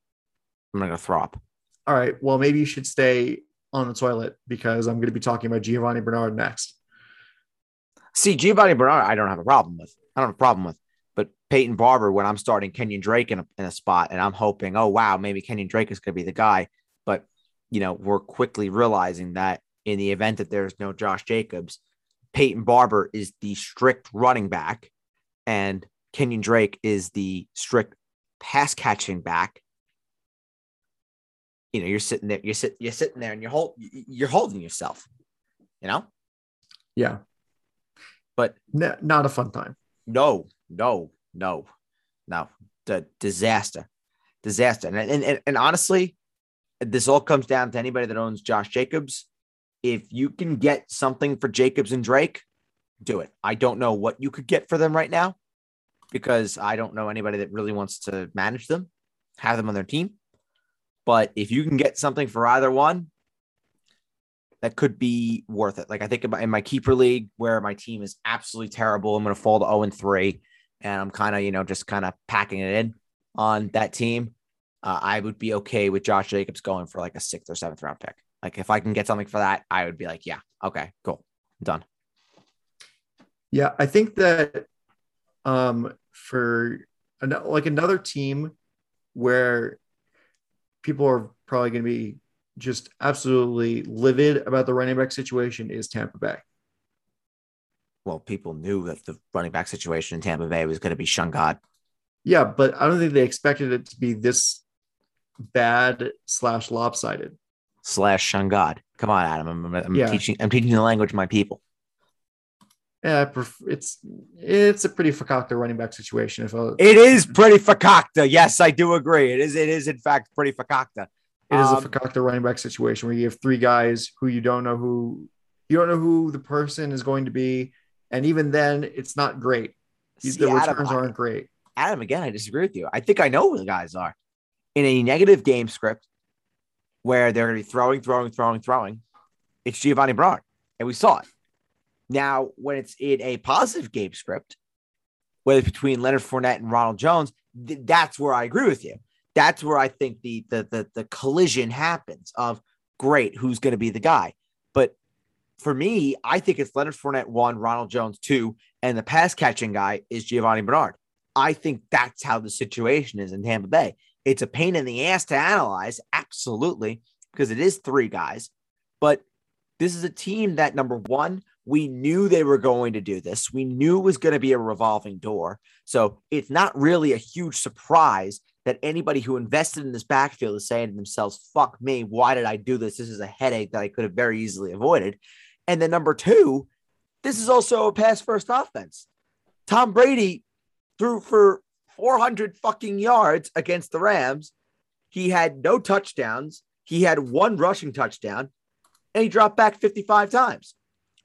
I'm gonna go throw up. All right. Well, maybe you should stay on the toilet because I'm gonna be talking about Giovanni Bernard next. See, Giovanni Bernard, I don't have a problem with. I don't have a problem with. But Peyton Barber, when I'm starting Kenyon Drake in a, in a spot and I'm hoping, oh, wow, maybe Kenyon Drake is going to be the guy. But, you know, we're quickly realizing that in the event that there's no Josh Jacobs, Peyton Barber is the strict running back and Kenyon Drake is the strict pass catching back. You know, you're sitting there, you're, sit, you're sitting there and you're, hold, you're holding yourself, you know? Yeah. But no, not a fun time. No. No, no, no. The disaster, disaster. And, and and honestly, this all comes down to anybody that owns Josh Jacobs. If you can get something for Jacobs and Drake, do it. I don't know what you could get for them right now because I don't know anybody that really wants to manage them, have them on their team. But if you can get something for either one, that could be worth it. Like I think about in my keeper league where my team is absolutely terrible, I'm going to fall to zero and three. And I'm kind of, you know, just kind of packing it in on that team. Uh, I would be okay with Josh Jacobs going for like a sixth or seventh round pick. Like if I can get something for that, I would be like, yeah, okay, cool. I'm done. Yeah. I think that um, for an- like another team where people are probably going to be just absolutely livid about the running back situation is Tampa Bay. Well, people knew that the running back situation in Tampa Bay was going to be Shungod. Yeah, but I don't think they expected it to be this bad slash lopsided. Slash Shungod. Come on, Adam. I'm, I'm yeah. teaching I'm teaching the language of my people. Yeah, it's it's a pretty fakakta running back situation. If I'll... It is pretty fakakta. Yes, I do agree. It is, it is in fact, pretty fakakta. It is um, a fakakta running back situation where you have three guys who you don't know who you don't know who the person is going to be. And even then, it's not great. See, the Adam, returns aren't great. Adam, again, I disagree with you. I think I know who the guys are. In a negative game script where they're going to be throwing, throwing, throwing, throwing, it's Giovanni Bernard, and we saw it. Now, when it's in a positive game script, whether it's between Leonard Fournette and Ronald Jones, th- that's where I agree with you. That's where I think the the the, the collision happens of, great, who's going to be the guy? But for me, I think it's Leonard Fournette one, Ronald Jones two, and the pass catching guy is Giovanni Bernard. I think that's how the situation is in Tampa Bay. It's a pain in the ass to analyze, absolutely, because it is three guys. But this is a team that, number one, we knew they were going to do this. We knew it was going to be a revolving door. So it's not really a huge surprise that anybody who invested in this backfield is saying to themselves, fuck me, why did I do this? This is a headache that I could have very easily avoided. And then number two, this is also a pass-first offense. Tom Brady threw for four hundred fucking yards against the Rams. He had no touchdowns. He had one rushing touchdown, and he dropped back fifty-five times.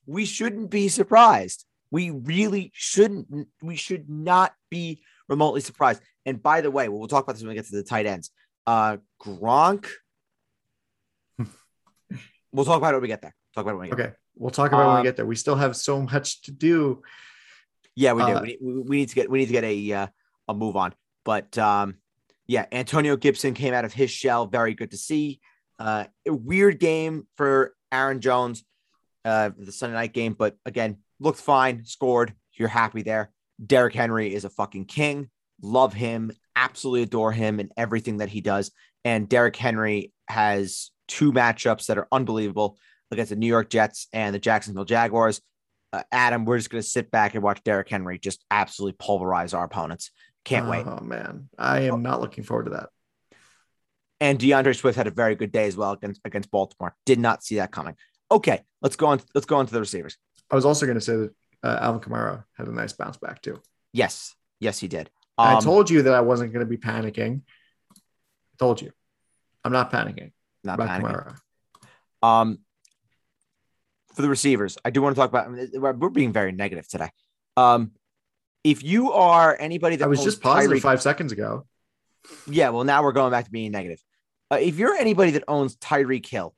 We shouldn't be surprised. We really shouldn't. We should not be remotely surprised. And by the way, we'll talk about this when we get to the tight ends. Uh, Gronk. We'll talk about it when we get there. Talk about it when we get okay. there. We'll talk about um, it when we get there. We still have so much to do. Yeah, we do. Uh, we, need, we need to get we need to get a uh, a move on. But um, yeah, Antonio Gibson came out of his shell. Very good to see. Uh, a weird game for Aaron Jones, uh, the Sunday night game. But again, looked fine. Scored. You're happy there. Derrick Henry is a fucking king. Love him. Absolutely adore him and everything that he does. And Derrick Henry has two matchups that are unbelievable against the New York Jets and the Jacksonville Jaguars. Uh, Adam, we're just going to sit back and watch Derrick Henry just absolutely pulverize our opponents. Can't oh, wait. Oh, man. I am not looking forward to that. And DeAndre Swift had a very good day as well against, against Baltimore. Did not see that coming. Okay, let's go on. Let's go on to the receivers. I was also going to say that uh, Alvin Kamara had a nice bounce back too. Yes. Yes, he did. Um, I told you that I wasn't going to be panicking. I told you. I'm not panicking. Not panicking. Kamara. Um, for the receivers, I do want to talk about, I mean, we're being very negative today. Um, if you are anybody that I was just positive Tyreek, five seconds ago. Yeah. Well, now we're going back to being negative. Uh, if you're anybody that owns Tyreek Hill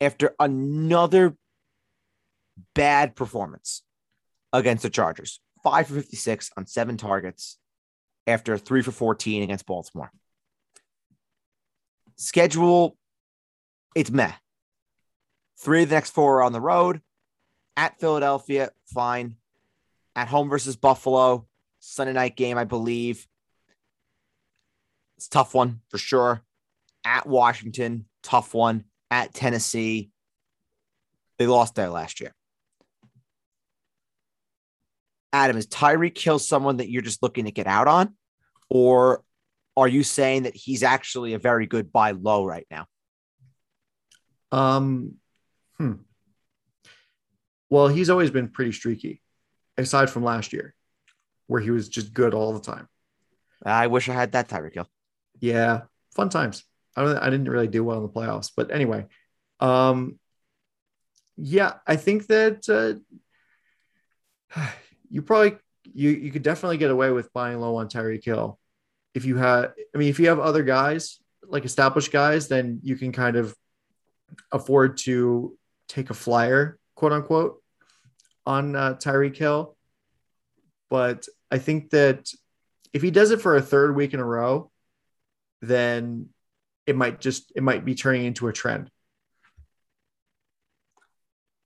after another bad performance against the Chargers, five for fifty-six on seven targets after three for fourteen against Baltimore. Schedule, it's meh. Three of the next four are on the road. At Philadelphia, fine. At home versus Buffalo, Sunday night game, I believe. It's a tough one for sure. At Washington, tough one. At Tennessee, they lost there last year. Adam, is Tyreek Hill someone that you're just looking to get out on? Or are you saying that he's actually a very good buy low right now? Um, hmm. Well, he's always been pretty streaky, aside from last year, where he was just good all the time. I wish I had that Tyreek Hill. Yeah, fun times. I don't, I didn't really do well in the playoffs, but anyway, um, yeah, I think that uh, you probably you you could definitely get away with buying low on Tyreek Hill if you had. I mean, if you have other guys like established guys, then you can kind of afford to take a flyer, quote unquote, on uh, Tyreek Hill. But I think that if he does it for a third week in a row, then it might just it might be turning into a trend.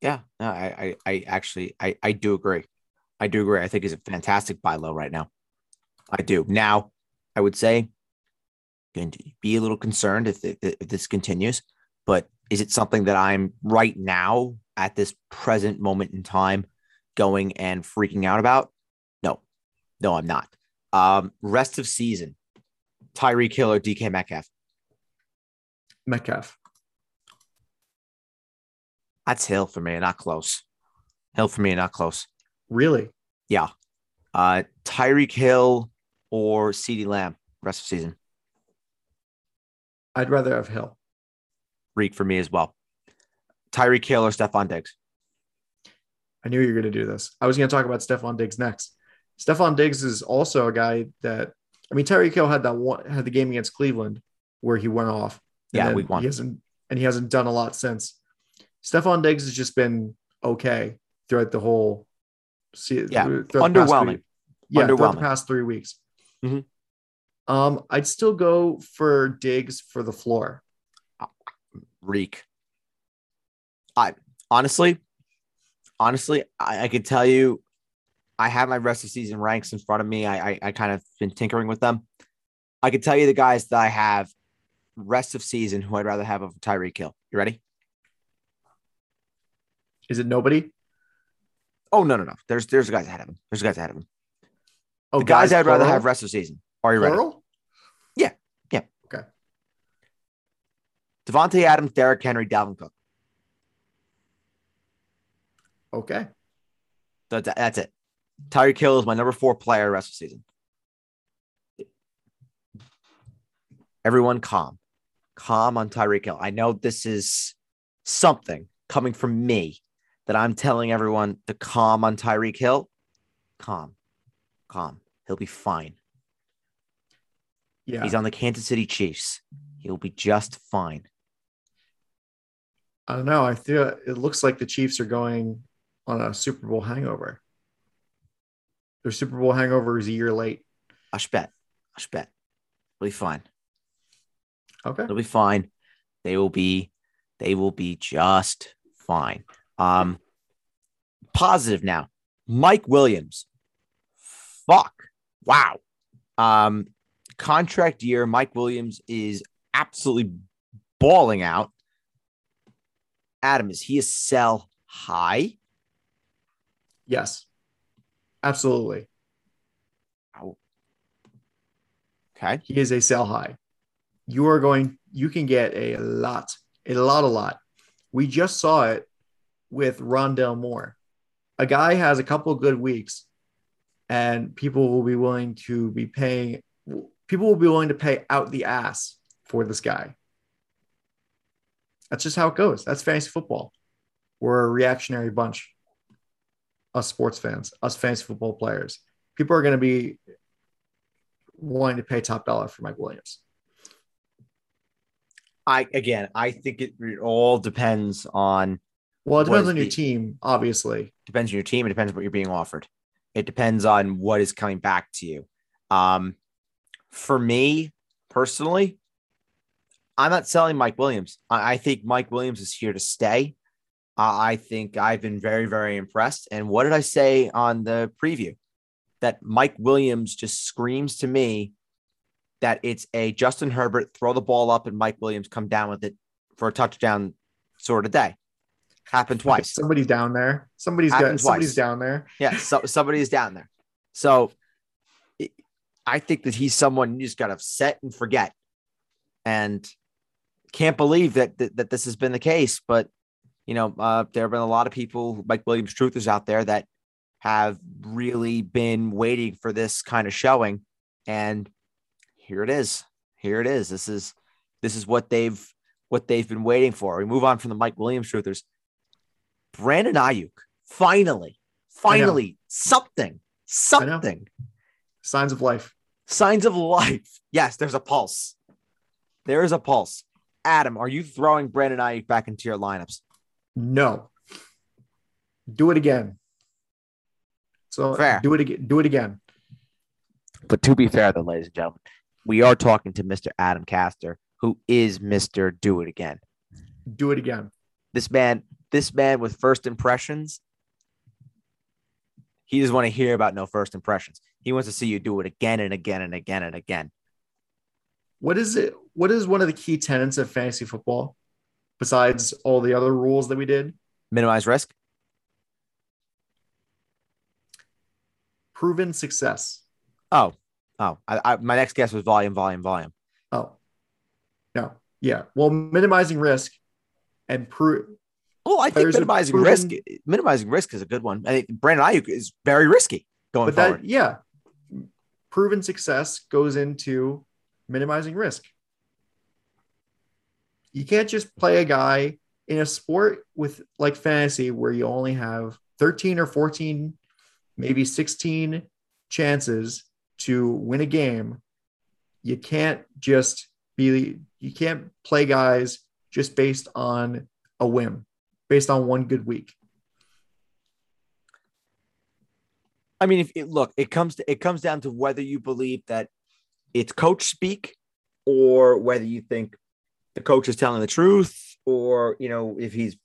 Yeah, no, I, I I actually I I do agree. I do agree. I think he's a fantastic buy low right now. I do. Now, I would say, going to be a little concerned if, if, if this continues. But is it something that I'm right now at this present moment in time going and freaking out about? No, no, I'm not. Um, rest of season, Tyreek Hill or D K Metcalf? Metcalf. That's Hill for me, not close. Hill for me, not close. Really? Yeah. Uh, Tyreek Hill or CeeDee Lamb, rest of season? I'd rather have Hill. For me as well. Tyreek Hill or Stephon Diggs? I knew you were going to do this. I was going to talk about Stephon Diggs next. Stephon Diggs is also a guy that, I mean, Tyreek Hill had that one, had the game against Cleveland where he went off. Yeah, week one. He hasn't, and he hasn't done a lot since. Stephon Diggs has just been okay throughout the whole. See, yeah, underwhelming. Yeah, throughout the past three weeks. Mm-hmm. Um, I'd still go for Diggs for the floor. Reek. I honestly, honestly, I, I could tell you, I have my rest of season ranks in front of me. I, I I kind of been tinkering with them. I could tell you the guys that I have rest of season who I'd rather have over Tyreek Hill. You ready? Is it nobody? Oh no no no. There's there's guys ahead of him. There's guys ahead of him. Oh, the guys, guys I'd rather have rest of season. Are you plural? Ready? Devontae Adams, Derrick Henry, Dalvin Cook. Okay. That's, that's it. Tyreek Hill is my number four player rest of season. Everyone calm. Calm on Tyreek Hill. I know this is something coming from me that I'm telling everyone to calm on Tyreek Hill. Calm. Calm. He'll be fine. Yeah. He's on the Kansas City Chiefs. He'll be just fine. I don't know. I feel it looks like the Chiefs are going on a Super Bowl hangover. Their Super Bowl hangover is a year late. I should bet. I should bet. It'll be fine. Okay. It'll be fine. They will be, they will be just fine. Um, positive now. Mike Williams. Fuck. Wow. Um, contract year. Mike Williams is absolutely balling out. Adam, is he a sell high? Yes. Absolutely. Ow. Okay. He is a sell high. You are going, you can get a lot, a lot, a lot. We just saw it with Rondale Moore. A guy has a couple of good weeks and people will be willing to be paying, people will be willing to pay out the ass for this guy. That's just how it goes. That's fantasy football. We're a reactionary bunch. Us sports fans, us fantasy football players. People are going to be willing to pay top dollar for Mike Williams. I, again, I think it, it all depends on. Well, it depends on your the, team, obviously. Depends on your team. It depends on what you're being offered. It depends on what is coming back to you. Um, for me personally, I'm not selling Mike Williams. I think Mike Williams is here to stay. Uh, I think I've been very, very impressed. And what did I say on the preview? That Mike Williams just screams to me that it's a Justin Herbert, throw the ball up and Mike Williams come down with it for a touchdown sort of day. Happened twice. Somebody's down there. Somebody's got, somebody's down there. Yeah, so, somebody is down there. So it, I think that he's someone you just got to set and forget. And can't believe that, that that this has been the case, but you know, uh, there have been a lot of people, Mike Williams truthers out there, that have really been waiting for this kind of showing, and here it is. Here it is. This is this is what they've what they've been waiting for. We move on from the Mike Williams truthers. Brandon Ayuk, finally, finally, something, something. Signs of life. Signs of life. Yes, there's a pulse. There is a pulse. Adam, are you throwing Brandon Ayuk back into your lineups? No. Do it again. So fair. do it again. Do it again. But to be fair, though, ladies and gentlemen, we are talking to Mister Adam Caster, who is Mister Do It Again. Do it again. This man, this man with first impressions, he doesn't want to hear about no first impressions. He wants to see you do it again and again and again and again. What is it? What is one of the key tenets of fantasy football besides all the other rules that we did? Minimize risk. Proven success. Oh, oh, I, I, my next guess was volume, volume, volume. Oh, no. Yeah. Well, minimizing risk and prove. Oh, I think minimizing proven... risk, minimizing risk is a good one. I think Brandon Ayuk is very risky going but forward. That, yeah. Proven success goes into minimizing risk. You can't just play a guy in a sport with like fantasy where you only have thirteen or fourteen, maybe sixteen chances to win a game. You can't just be, you can't play guys just based on a whim, based on one good week. I mean, if it, look, it comes to, it comes down to whether you believe that it's coach speak or whether you think the coach is telling the truth, or, you know, if he's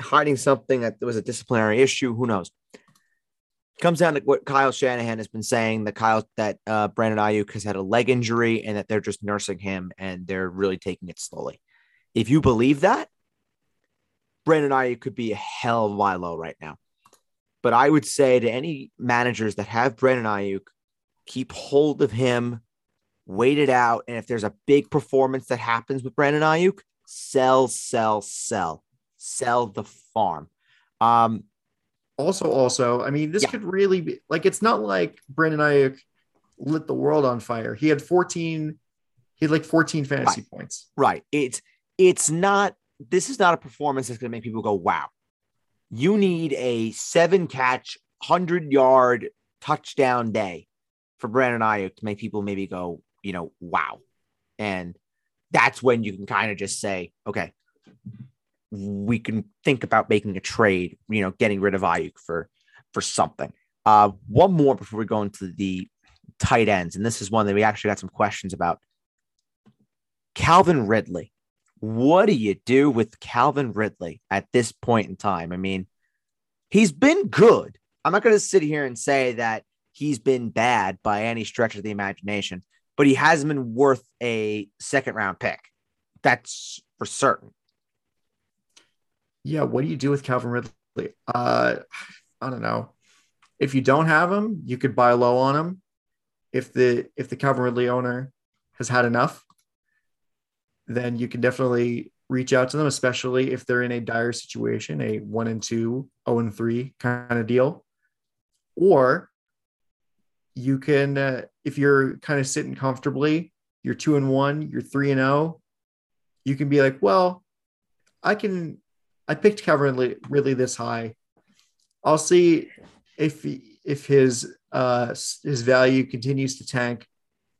hiding something that was a disciplinary issue, who knows? It comes down to what Kyle Shanahan has been saying, that Kyle, that uh, Brandon Ayuk has had a leg injury and that they're just nursing him and they're really taking it slowly. If you believe that, Brandon Ayuk could be a hell of a lot low right now. But I would say to any managers that have Brandon Ayuk, keep hold of him. Wait it out, and if there's a big performance that happens with Brandon Ayuk, sell, sell, sell. Sell the farm. Um, also, also, I mean, this yeah. could really be, like, it's not like Brandon Ayuk lit the world on fire. He had fourteen, he had like fourteen fantasy right. points. Right. It's, it's not, this is not a performance that's going to make people go, wow. You need a seven-catch, one hundred-yard touchdown day for Brandon Ayuk to make people maybe go, you know, wow, And that's when you can kind of just say, okay, we can think about making a trade, you know, getting rid of Ayuk for, for something. Uh, one more before we go into the tight ends. And this is one that we actually got some questions about. Calvin Ridley. What do you do with Calvin Ridley at this point in time? I mean, he's been good. I'm not going to sit here and say that he's been bad by any stretch of the imagination, but he hasn't been worth a second round pick. That's for certain. Yeah. What do you do with Calvin Ridley? Uh, I don't know. If you don't have him, you could buy low on him. If the, if the Calvin Ridley owner has had enough, then you can definitely reach out to them, especially if they're in a dire situation, a one and two, oh and three kind of deal. Or you can, uh, if you're kind of sitting comfortably, you're two and one, you're three and oh, you can be like, well, I can, I picked Calvin Ridley really this high. I'll see if, if his, uh, his value continues to tank,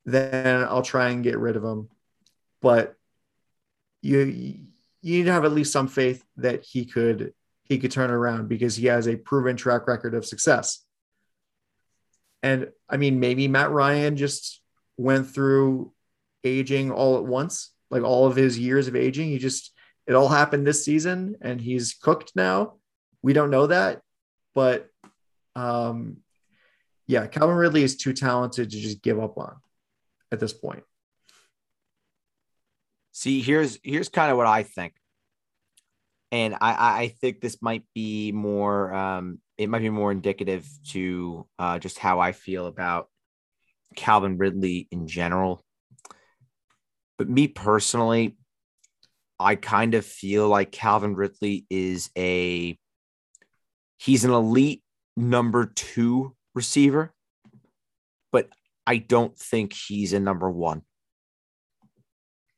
then I'll try and get rid of him. But you, you need to have at least some faith that he could, he could turn around, because he has a proven track record of success. And I mean, maybe Matt Ryan just went through aging all at once, like all of his years of aging. He just, it all happened this season and he's cooked now. We don't know that, but um, yeah, Calvin Ridley is too talented to just give up on at this point. See, here's here's kind of what I think, and I, I think this might be more um, it might be more indicative to uh, just how I feel about Calvin Ridley in general. But me personally, I kind of feel like Calvin Ridley is a he's an elite number two receiver, but I don't think he's a number one.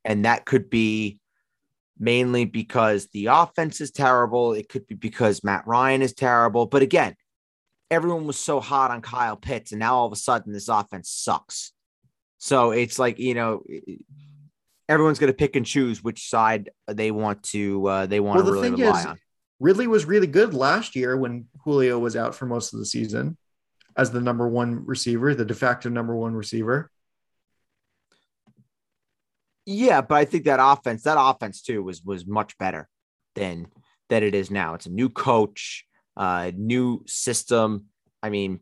And that could be mainly because the offense is terrible. It could be because Matt Ryan is terrible. But again, everyone was so hot on Kyle Pitts, and now all of a sudden this offense sucks. So it's like, you know, everyone's going to pick and choose which side they want to uh, they want well, to really rely is, on. Ridley was really good last year when Julio was out for most of the season as the number one receiver, the de facto number one receiver. Yeah, but I think that offense, that offense too, was was much better than that it is now. It's a new coach, uh, new system. I mean,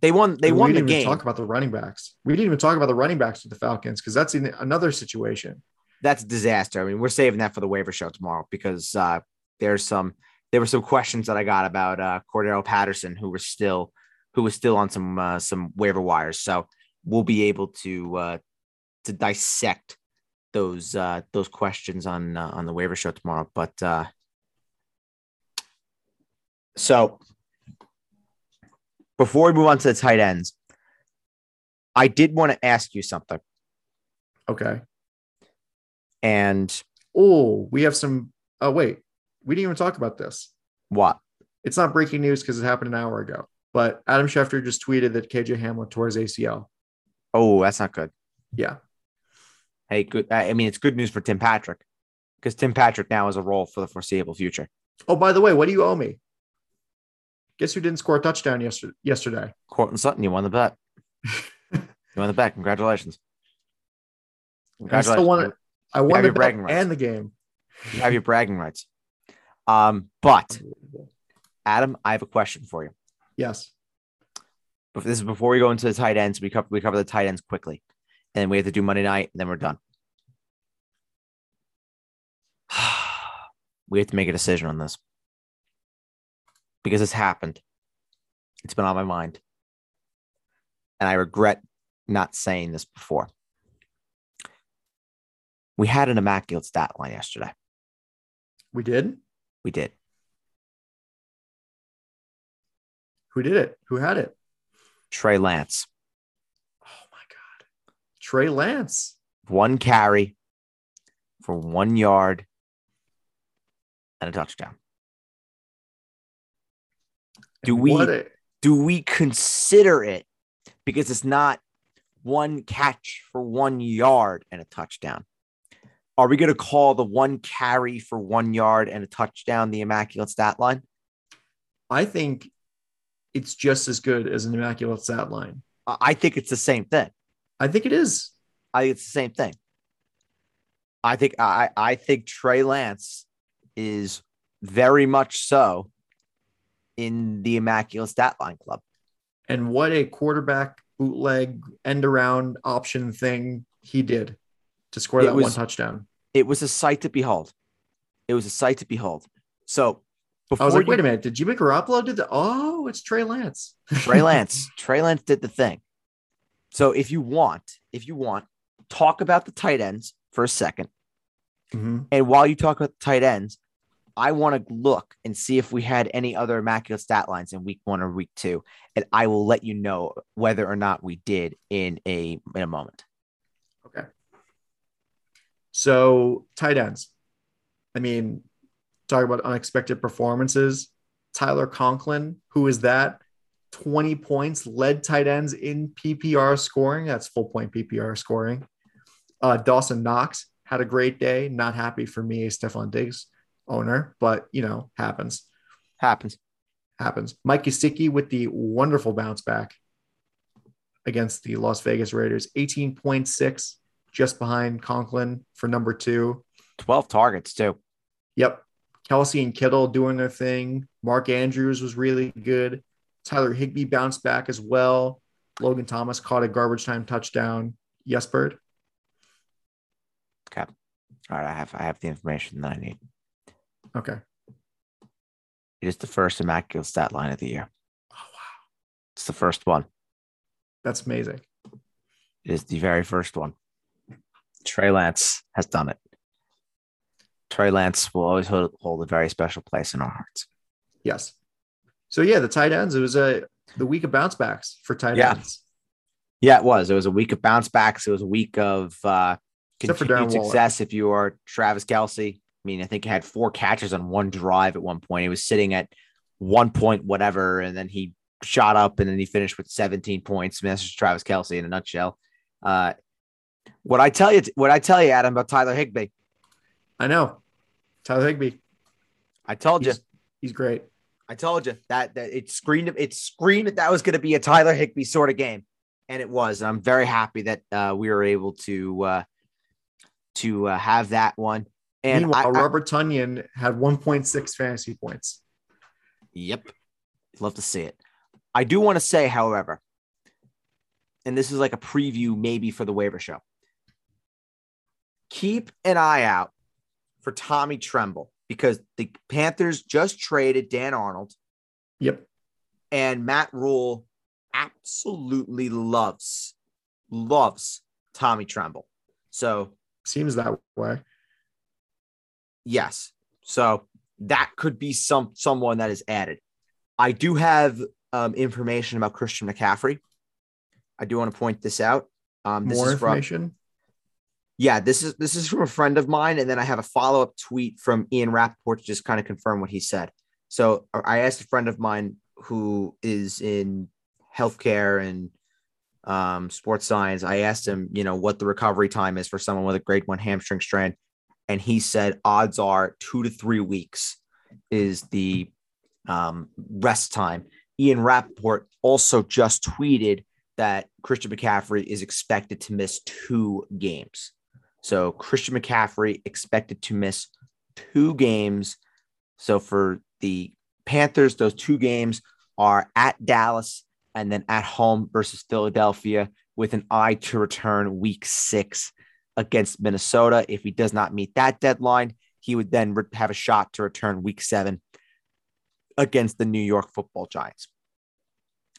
they won. They we won didn't the even game. Talk about the running backs. We didn't even talk about the running backs with the Falcons, because that's in another situation. That's a disaster. I mean, we're saving that for the waiver show tomorrow, because uh, there's some there were some questions that I got about uh, Cordero Patterson, who was still who was still on some uh, some waiver wires. So we'll be able to. Uh, to dissect those, uh, those questions on, uh, on the waiver show tomorrow. But, uh, so before we move on to the tight ends, I did want to ask you something. Okay. And, oh, we have some, oh, wait, we didn't even talk about this. What? It's not breaking news, 'cause it happened an hour ago, but Adam Schefter just tweeted that K J Hamler tore his A C L. Oh, that's not good. Yeah. Hey, good. I mean, it's good news for Tim Patrick, because Tim Patrick now has a role for the foreseeable future. Oh, by the way, what do you owe me? Guess who didn't score a touchdown yesterday? yesterday? Cortland Sutton. You won the bet. You won the bet. Congratulations. Congratulations. I still won it. I won the bet and the game. You have your bragging rights. Um, but Adam, I have a question for you. Yes. This is before we go into the tight ends. We cover we cover the tight ends quickly. And we have to do Monday night, and then we're done. We have to make a decision on this, because this happened. It's been on my mind. And I regret not saying this before. We had an immaculate stat line yesterday. We did? We did. Who did it? Who had it? Trey Lance. Trey Lance. One carry for one yard and a touchdown. Do we a- do we consider it? Because it's not one catch for one yard and a touchdown. Are we going to call the one carry for one yard and a touchdown the immaculate stat line? I think it's just as good as an immaculate stat line. I think it's the same thing. I think it is. I think it's the same thing. I think I, I think Trey Lance is very much so in the immaculate stat line club. And what a quarterback bootleg end around option thing he did to score that one touchdown. It was a sight to behold. It was a sight to behold. So before I was like, you, wait a minute, did Jimmy Garoppolo do the? Oh, it's Trey Lance. Trey Lance. Trey Lance did the thing. So if you want, if you want, talk about the tight ends for a second. Mm-hmm. And while you talk about the tight ends, I want to look and see if we had any other immaculate stat lines in week one or week two. And I will let you know whether or not we did in a, in a moment. Okay. So tight ends, I mean, talk about unexpected performances, Tyler Conklin, who is that twenty points, led tight ends in P P R scoring. That's full point P P R scoring. Uh, Dawson Knox had a great day. Not happy for me, Stephon Diggs owner, but you know, happens, happens, happens. Mike Gesicki with the wonderful bounce back against the Las Vegas Raiders, eighteen point six, just behind Conklin for number two, twelve targets too. Yep. Kelsey and Kittle doing their thing. Mark Andrews was really good. Tyler Higbee bounced back as well. Logan Thomas caught a garbage time touchdown. Yes, Bird. Okay. All right. I have, I have the information that I need. Okay. It is the first immaculate stat line of the year. Oh, wow. It's the first one. That's amazing. It is the very first one. Trey Lance has done it. Trey Lance will always hold, hold a very special place in our hearts. Yes. So, yeah, the tight ends, it was a the week of bounce backs for tight yeah. ends. Yeah, it was. It was a week of bounce backs. It was a week of uh, continued success if you are Travis Kelce. I mean, I think he had four catches on one drive at one point. He was sitting at one point, whatever, and then he shot up, and then he finished with seventeen points. I mean, that's just Travis Kelce in a nutshell. Uh, what I tell you, what I tell you, Adam, about Tyler Higbee. I know, Tyler Higbee. I told he's, you, he's great. I told you that that it screamed, it screamed that that was going to be a Tyler Higbee sort of game, and it was. And I'm very happy that uh, we were able to uh, to uh, have that one. And meanwhile, I, Robert I, Tonyan had one point six fantasy points. Yep. Love to see it. I do want to say, however, and this is like a preview maybe for the waiver show, keep an eye out for Tommy Tremble because the Panthers just traded Dan Arnold. Yep. And Matt Rule absolutely loves, loves Tommy Tremble. So seems that way. Yes. So that could be some someone that is added. I do have um, information about Christian McCaffrey. I do want to point this out. Um, this More is information? From, yeah, this is this is from a friend of mine. And then I have a follow-up tweet from Ian Rappaport to just kind of confirm what he said. So I asked a friend of mine who is in healthcare and um, sports science. I asked him, you know, what the recovery time is for someone with a grade one hamstring strain. And he said odds are two to three weeks is the um, rest time. Ian Rappaport also just tweeted that Christian McCaffrey is expected to miss two games. So Christian McCaffrey expected to miss two games. So for the Panthers, those two games are at Dallas and then at home versus Philadelphia with an eye to return week six against Minnesota. If he does not meet that deadline, he would then re- have a shot to return week seven against the New York football Giants.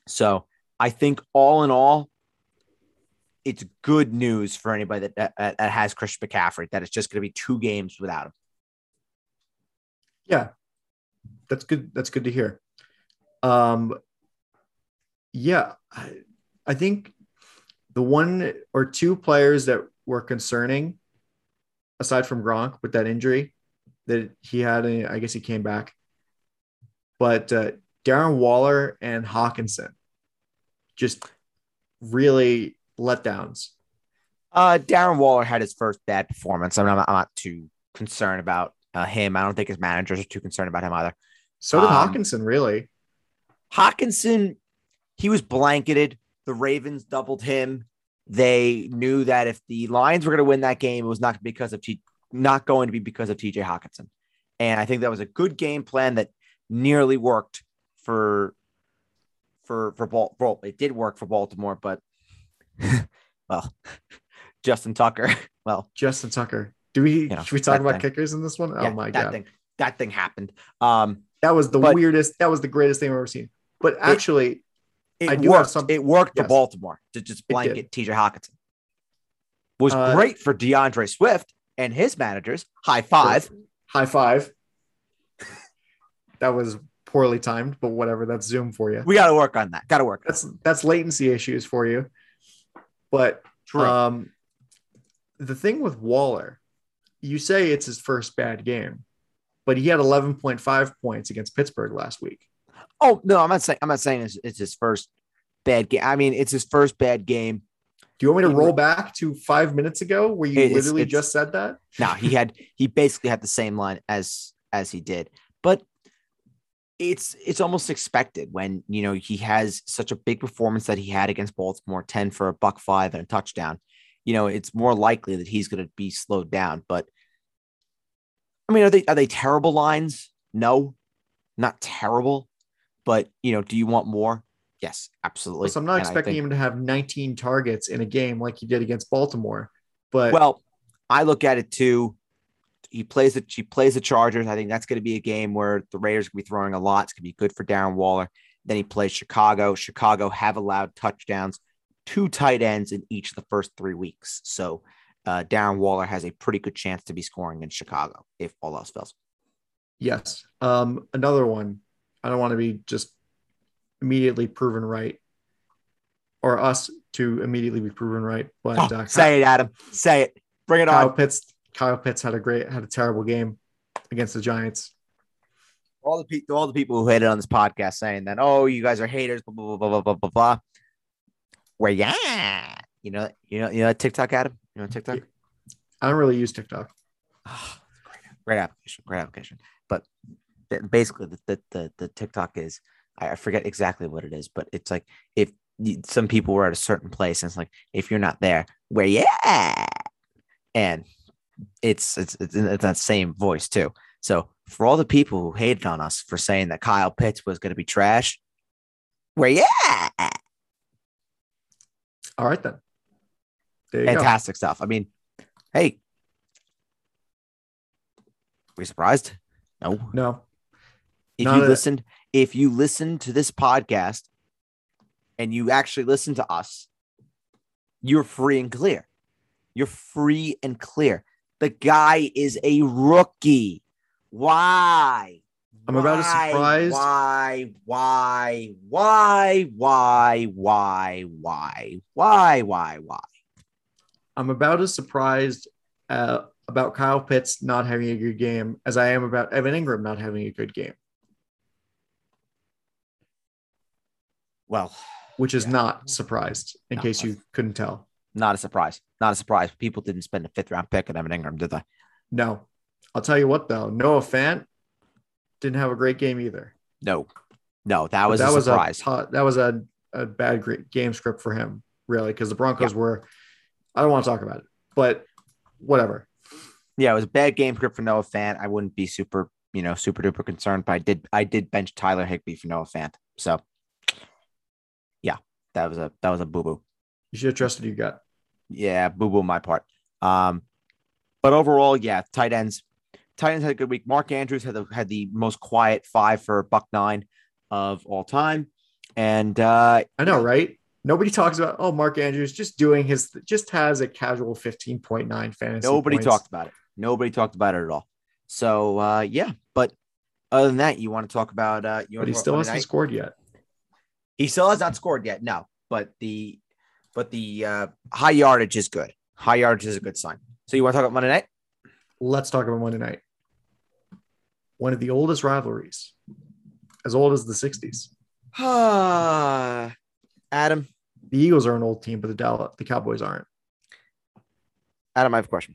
So I think all in all, it's good news for anybody that, that, that has Christian McCaffrey, that it's just going to be two games without him. Yeah, that's good. That's good to hear. Um, yeah, I, I think the one or two players that were concerning, aside from Gronk with that injury that he had, and I guess he came back, but uh, Darren Waller and Hawkinson just really letdowns? Uh, Darren Waller had his first bad performance. I'm not, I'm not too concerned about uh, him. I don't think his managers are too concerned about him either. So did um, Hawkinson, really. Hawkinson, he was blanketed. The Ravens doubled him. They knew that if the Lions were going to win that game, it was not because of T- not going to be because of T J Hawkinson. And I think that was a good game plan that nearly worked for for for Bal- well, it did work for Baltimore, but well, Justin Tucker. Well, Justin Tucker. Do we you know, should we talk about thing. kickers in this one? Yeah, oh my that god, thing, that thing happened. Um, that was the but, weirdest. That was the greatest thing I've ever seen. But actually. It, It I do worked. Have some, it worked yes. for Baltimore to just blanket T J Hawkinson. Was uh, great for DeAndre Swift and his managers. High five. High five. That was poorly timed, but whatever. That's Zoom for you. We got to work on that. Got to work. That's on. that's latency issues for you. But True. Um, the thing with Waller, you say it's his first bad game, but he had eleven point five points against Pittsburgh last week. Oh no, I'm not saying I'm not saying it's, it's his first bad game. I mean, it's his first bad game. Do you want me to roll back to five minutes ago where you it literally is, just said that? No, he had he basically had the same line as as he did, but it's it's almost expected when you know he has such a big performance that he had against Baltimore, ten for a buck five and a touchdown. You know, it's more likely that he's going to be slowed down. But I mean, are they are they terrible lines? No, not terrible. But, you know, do you want more? Yes, absolutely. So I'm not and expecting think, him to have nineteen targets in a game like he did against Baltimore. But well, I look at it too. He plays the he plays the Chargers. I think that's going to be a game where the Raiders will be throwing a lot. It's going to be good for Darren Waller. Then he plays Chicago. Chicago have allowed touchdowns, two tight ends in each of the first three weeks. So uh, Darren Waller has a pretty good chance to be scoring in Chicago if all else fails. Yes. Um, another one. I don't want to be just immediately proven right or us to immediately be proven right. But oh, uh, say it, Adam, say it, bring it Kyle on. Pitts, Kyle Pitts had a great, had a terrible game against the Giants. All the people, all the people who hated on this podcast saying that, oh, you guys are haters, blah, blah, blah, blah, blah, blah, blah. Where, yeah. You know, you know, you know, TikTok, Adam, you know, TikTok. I don't really use TikTok. Oh, great, great application, great application. But basically the, the the the TikTok is I forget exactly what it is, but it's like if you, some people were at a certain place and it's like if you're not there where yeah and it's it's it's in that same voice too. So for all the people who hated on us for saying that Kyle Pitts was going to be trash, where yeah all right then there you fantastic go. Stuff. I mean, hey, were you surprised? No, no. If Not you a, listened, if you listened to this podcast and you actually listen to us, you're free and clear. You're free and clear. The guy is a rookie. Why? I'm why, about to surprise. Why, why, why, why, why, why, why, why, why? I'm about as surprised uh, about Kyle Pitts not having a good game as I am about Evan Ingram not having a good game. Well, which is yeah. not surprised in not case you couldn't tell. Not a surprise. Not a surprise. People didn't spend a fifth round pick on Evan Ingram, did they? No. I'll tell you what, though. Noah Fant didn't have a great game either. No, no, that was that a was surprise. A, that was a, a bad game script for him, really, because the Broncos yeah. were, I don't want to talk about it, but whatever. Yeah, it was a bad game script for Noah Fant. I wouldn't be super, you know, super duper concerned, but I did, I did bench Tyler Higbee for Noah Fant. So. That was a that was a boo-boo. You should have trusted your gut. Yeah, boo-boo on my part. Um, but overall, yeah, tight ends. Tight ends had a good week. Mark Andrews had the, had the most quiet five for buck nine of all time. And uh, I know, right? Nobody talks about oh Mark Andrews just doing his just has a casual fifteen point nine fantasy. Nobody points. talked about it. Nobody talked about it at all. So uh, yeah, but other than that, you want to talk about uh, you. But he still hasn't scored yet. He still has not scored yet, no. But the but the uh, high yardage is good. High yardage is a good sign. So you want to talk about Monday night? Let's talk about Monday night. One of the oldest rivalries, as old as the sixties. Adam, the Eagles are an old team, but the Dallas, the Cowboys aren't. Adam, I have a question.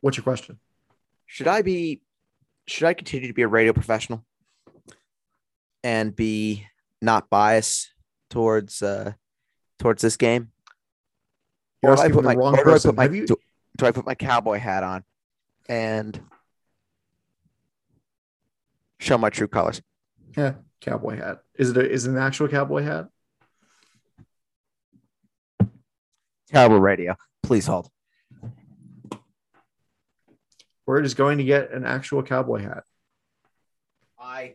What's your question? Should I be, should I continue to be a radio professional and be not biased towards, uh, towards this game? Or do I put my, do I put my, you... do, do I put my cowboy hat on and show my true colors? Yeah. Cowboy hat. Is it a, is it an actual cowboy hat? Terrible radio. Please hold. We're just going to get an actual cowboy hat. I,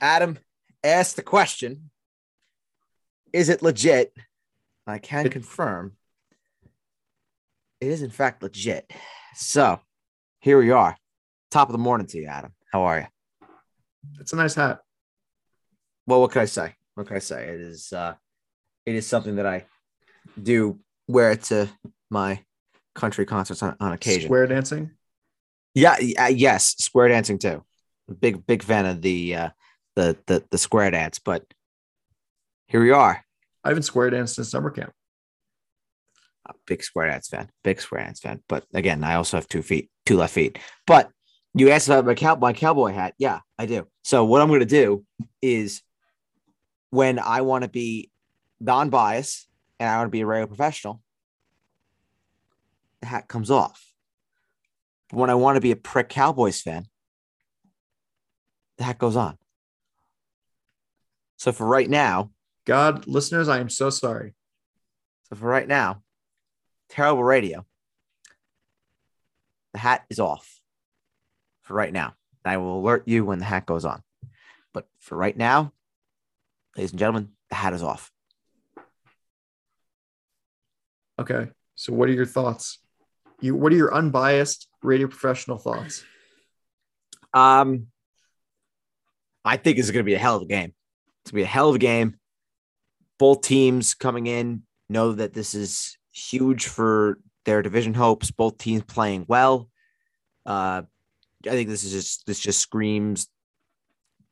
Adam, asked the question. Is it legit? I can it, confirm. It is in fact legit. So here we are. Top of the morning to you, Adam. How are you? It's a nice hat. Well, what can I say? What can I say? It is, uh, it is something that I do wear to my country concerts on, on occasion. Square dancing? Yeah. Uh, yes, square dancing too. Big, big fan of the, uh, the the the square dance. But here we are. I haven't square danced since summer camp. A big square dance fan. Big square dance fan. But again, I also have two feet, two left feet. But you asked about my, cow- my cowboy hat. Yeah, I do. So what I'm going to do is when I want to be non-biased and I want to be a radio professional, the hat comes off. But when I want to be a prick Cowboys fan, the hat goes on. So for right now, God, listeners, I am so sorry. So for right now, terrible radio. The hat is off. For right now, I will alert you when the hat goes on. But for right now, ladies and gentlemen, the hat is off. Okay. So what are your thoughts? You, what are your unbiased radio professional thoughts? Um, I think it's going to be a hell of a game. It's going to be a hell of a game. Both teams coming in know that this is huge for their division hopes. Both teams playing well. Uh, I think this is just this just screams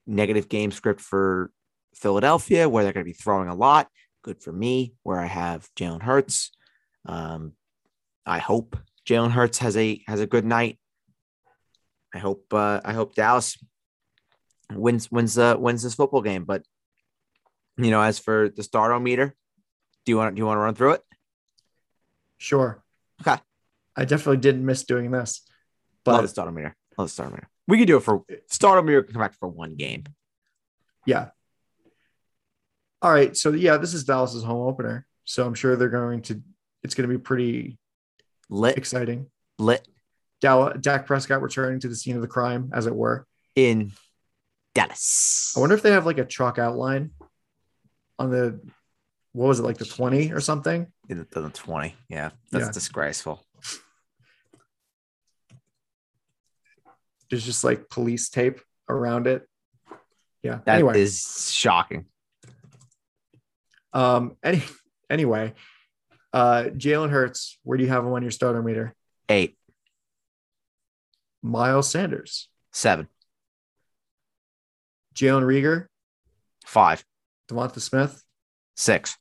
negative game script for Philadelphia, where they're going to be throwing a lot. Good for me, where I have Jalen Hurts. Um, I hope Jalen Hurts has a has a good night. I hope uh, I hope Dallas wins wins uh, wins this football game. But you know, as for the Stardometer, do you want do you want to run through it? Sure. Okay. I definitely didn't miss doing this. But love the Stardometer. Let's start here. We can do it for start over here. Come back for one game. Yeah. All right. So yeah, this is Dallas's home opener. So I'm sure they're going to. It's going to be pretty lit, exciting, lit. Dallas, Dak Prescott returning to the scene of the crime, as it were, in Dallas. I wonder if they have like a chalk outline on the what was it like the twenty or something? In the, the twenty, yeah, that's yeah. Disgraceful. There's just like police tape around it. Yeah. That anyway. Is shocking. Um. Any, anyway, uh, Jalen Hurts, where do you have him on your starter meter? Eight. Miles Sanders. Seven. Jalen Reagor. Five. Devonta Smith. Six.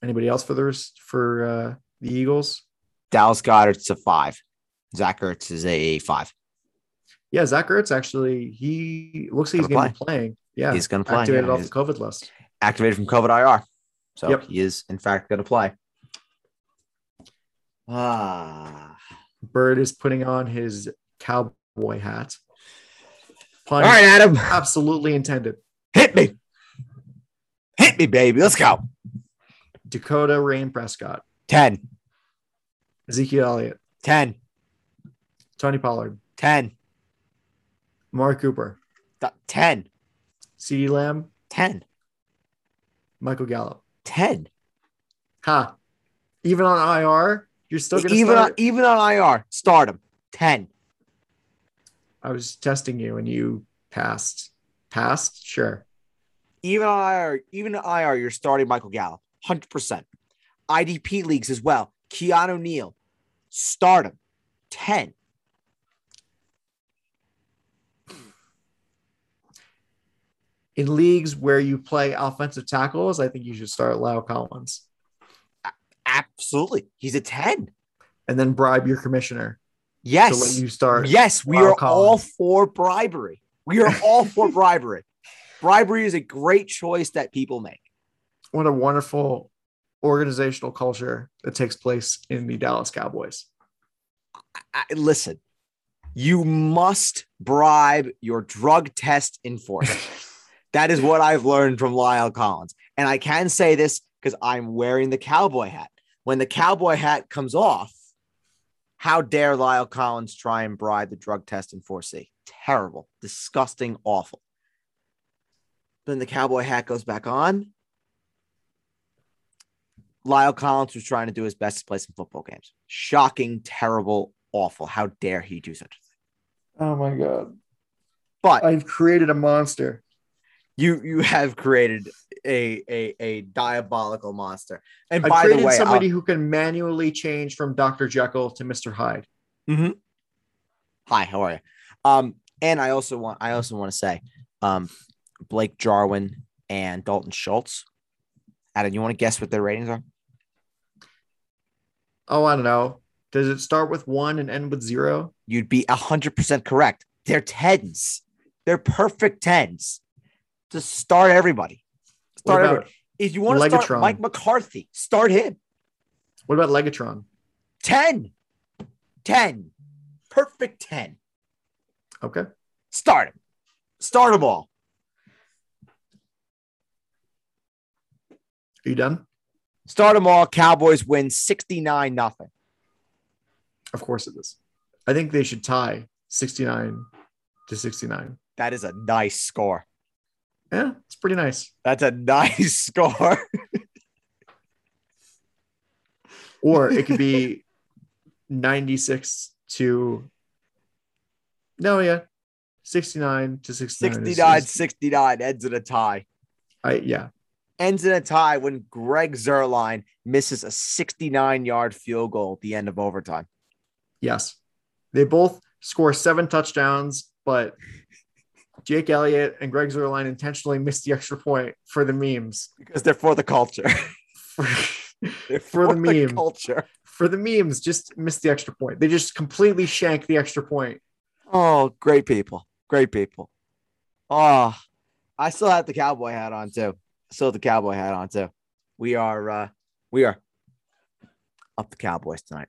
Anybody else for the, for, uh, the Eagles? Dallas Goedert's a five. Zach Ertz is a five. Yeah, Zach Ertz actually, he looks like he's going to be playing. Yeah, he's going to play. Activated yeah, off the COVID list. Activated from COVID I R. So yep. He is, in fact, going to play. Ah, Bird is putting on his cowboy hat. Punch, all right, Adam. Absolutely intended. Hit me. Hit me, baby. Let's go. Dakota Rain Prescott. ten. Ezekiel Elliott. ten. Tony Pollard. ten. Amari Cooper. ten. CeeDee Lamb. ten. Michael Gallup. ten. Ha. Even on I R, you're still going to even start? On, even on I R, start him. ten. I was testing you and you passed. Passed? Sure. Even on I R, even on I R, you're starting Michael Gallup. one hundred percent. I D P leagues as well. Keanu Neal. Start him. ten. in leagues where you play offensive tackles, I think you should start La'el Collins. Absolutely. He's a ten. And then bribe your commissioner. Yes. So when you start. Yes, we La'el are Collins. all for bribery. We are all for bribery. Bribery is a great choice that people make. What a wonderful organizational culture that takes place in the Dallas Cowboys. I, I, listen, you must bribe your drug test enforcer. That is what I've learned from La'el Collins. And I can say this because I'm wearing the cowboy hat. When the cowboy hat comes off, how dare La'el Collins try and bribe the drug test enforcer? Terrible, disgusting, awful. Then the cowboy hat goes back on. La'el Collins was trying to do his best to play some football games. Shocking, terrible, awful. How dare he do such a thing? Oh, my God. But I've created a monster. You you have created a a, a diabolical monster. And I've by created the way, somebody I'll... who can manually change from Doctor Jekyll to Mister Hyde. Mm-hmm. Hi, how are you? Um, and I also want I also want to say, um, Blake Jarwin and Dalton Schultz. Adam, you want to guess what their ratings are? Oh, I don't know. Does it start with one and end with zero? You'd be one hundred percent correct. They're tens. They're perfect tens. Just start everybody. Start everybody. If you want to Legatron? Start Mike McCarthy, start him. What about Legatron? ten. ten. Perfect ten. Okay. Start him. Start them all. Are you done? Start them all. Cowboys win sixty-nine nothing. Of course it is. I think they should tie sixty-nine to sixty-nine. That is a nice score. Yeah, it's pretty nice. That's a nice score. Or it could be ninety-six to no, yeah, sixty-nine to sixty-nine. sixty-nine sixty-nine ends in a tie. I yeah. Ends in a tie when Greg Zuerlein misses a sixty-nine-yard field goal at the end of overtime. Yes. They both score seven touchdowns, but Jake Elliott and Greg Zuerlein intentionally missed the extra point for the memes. Because they're for the culture. for, they're for, for the, the meme. Culture. For the memes, just missed the extra point. They just completely shanked the extra point. Oh, great people. Great people. Oh, I still have the cowboy hat on, too. Still the cowboy hat on too. We are, uh, we are up the Cowboys tonight.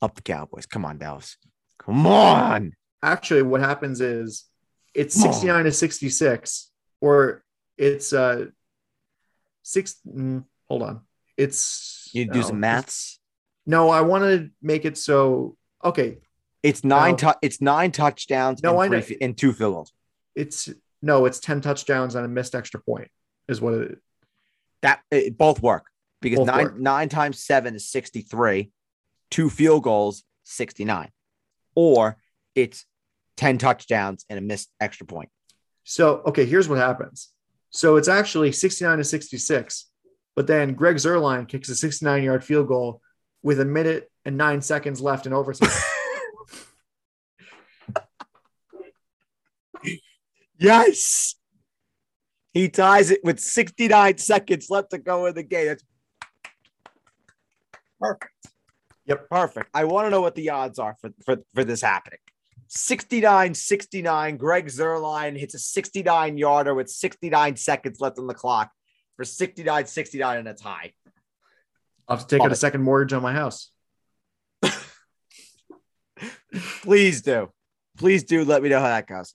Up the Cowboys. Come on, Dallas. Come on. Actually, what happens is it's Come sixty-nine on. To sixty-six, or it's uh, six. Mm, hold on, it's you no, do some maths. No, I want to make it so. Okay, it's nine. No. Tu- it's nine touchdowns. No, and I know. Three, and two field goals. It's no, it's ten touchdowns on a missed extra point. Is what it that it both work because both nine work. Nine times seven is sixty-three, two field goals sixty-nine, or it's ten touchdowns and a missed extra point. So okay, here's what happens. So it's actually sixty-nine to sixty-six, but then Greg Zuerlein kicks a sixty-nine-yard field goal with a minute and nine seconds left in overtime. Yes. He ties it with sixty-nine seconds left to go in the game. That's perfect. Yep, perfect. I want to know what the odds are for, for, for this happening. sixty-nine sixty-nine. Greg Zuerlein hits a sixty-nine-yarder with sixty-nine seconds left on the clock for sixty-nine sixty-nine and a tie. I'll have to take Love out it. a second mortgage on my house. Please do. Please do let me know how that goes.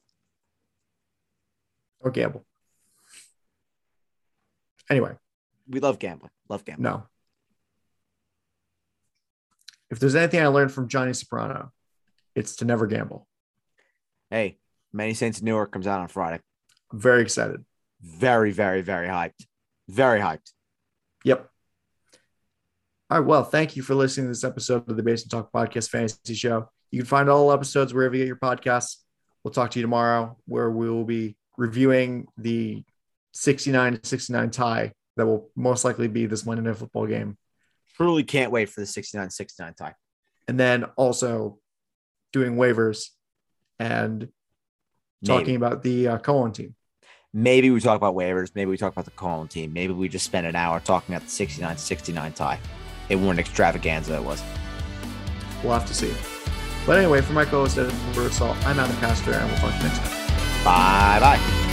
Or gamble. Anyway, we love gambling. Love gambling. No. If there's anything I learned from Johnny Soprano, it's to never gamble. Hey, Many Saints of Newark comes out on Friday. I'm very excited. Very, very, very hyped. Very hyped. Yep. All right. Well, thank you for listening to this episode of the Basement Talk Podcast Fantasy Show. You can find all episodes wherever you get your podcasts. We'll talk to you tomorrow where we will be reviewing the sixty-nine to sixty-nine tie that will most likely be this Monday Night Football game. Truly can't wait for the sixty-nine sixty-nine tie. And then also doing waivers and Maybe. talking about the uh, Cohen team. Maybe we talk about waivers. Maybe we talk about the calling team. Maybe we just spend an hour talking about the sixty-nine sixty-nine tie. It was an extravaganza, it was. We'll have to see. But anyway, for my co-host, Adam Caster, I'm Adam Caster, and we'll talk to you next time. Bye-bye.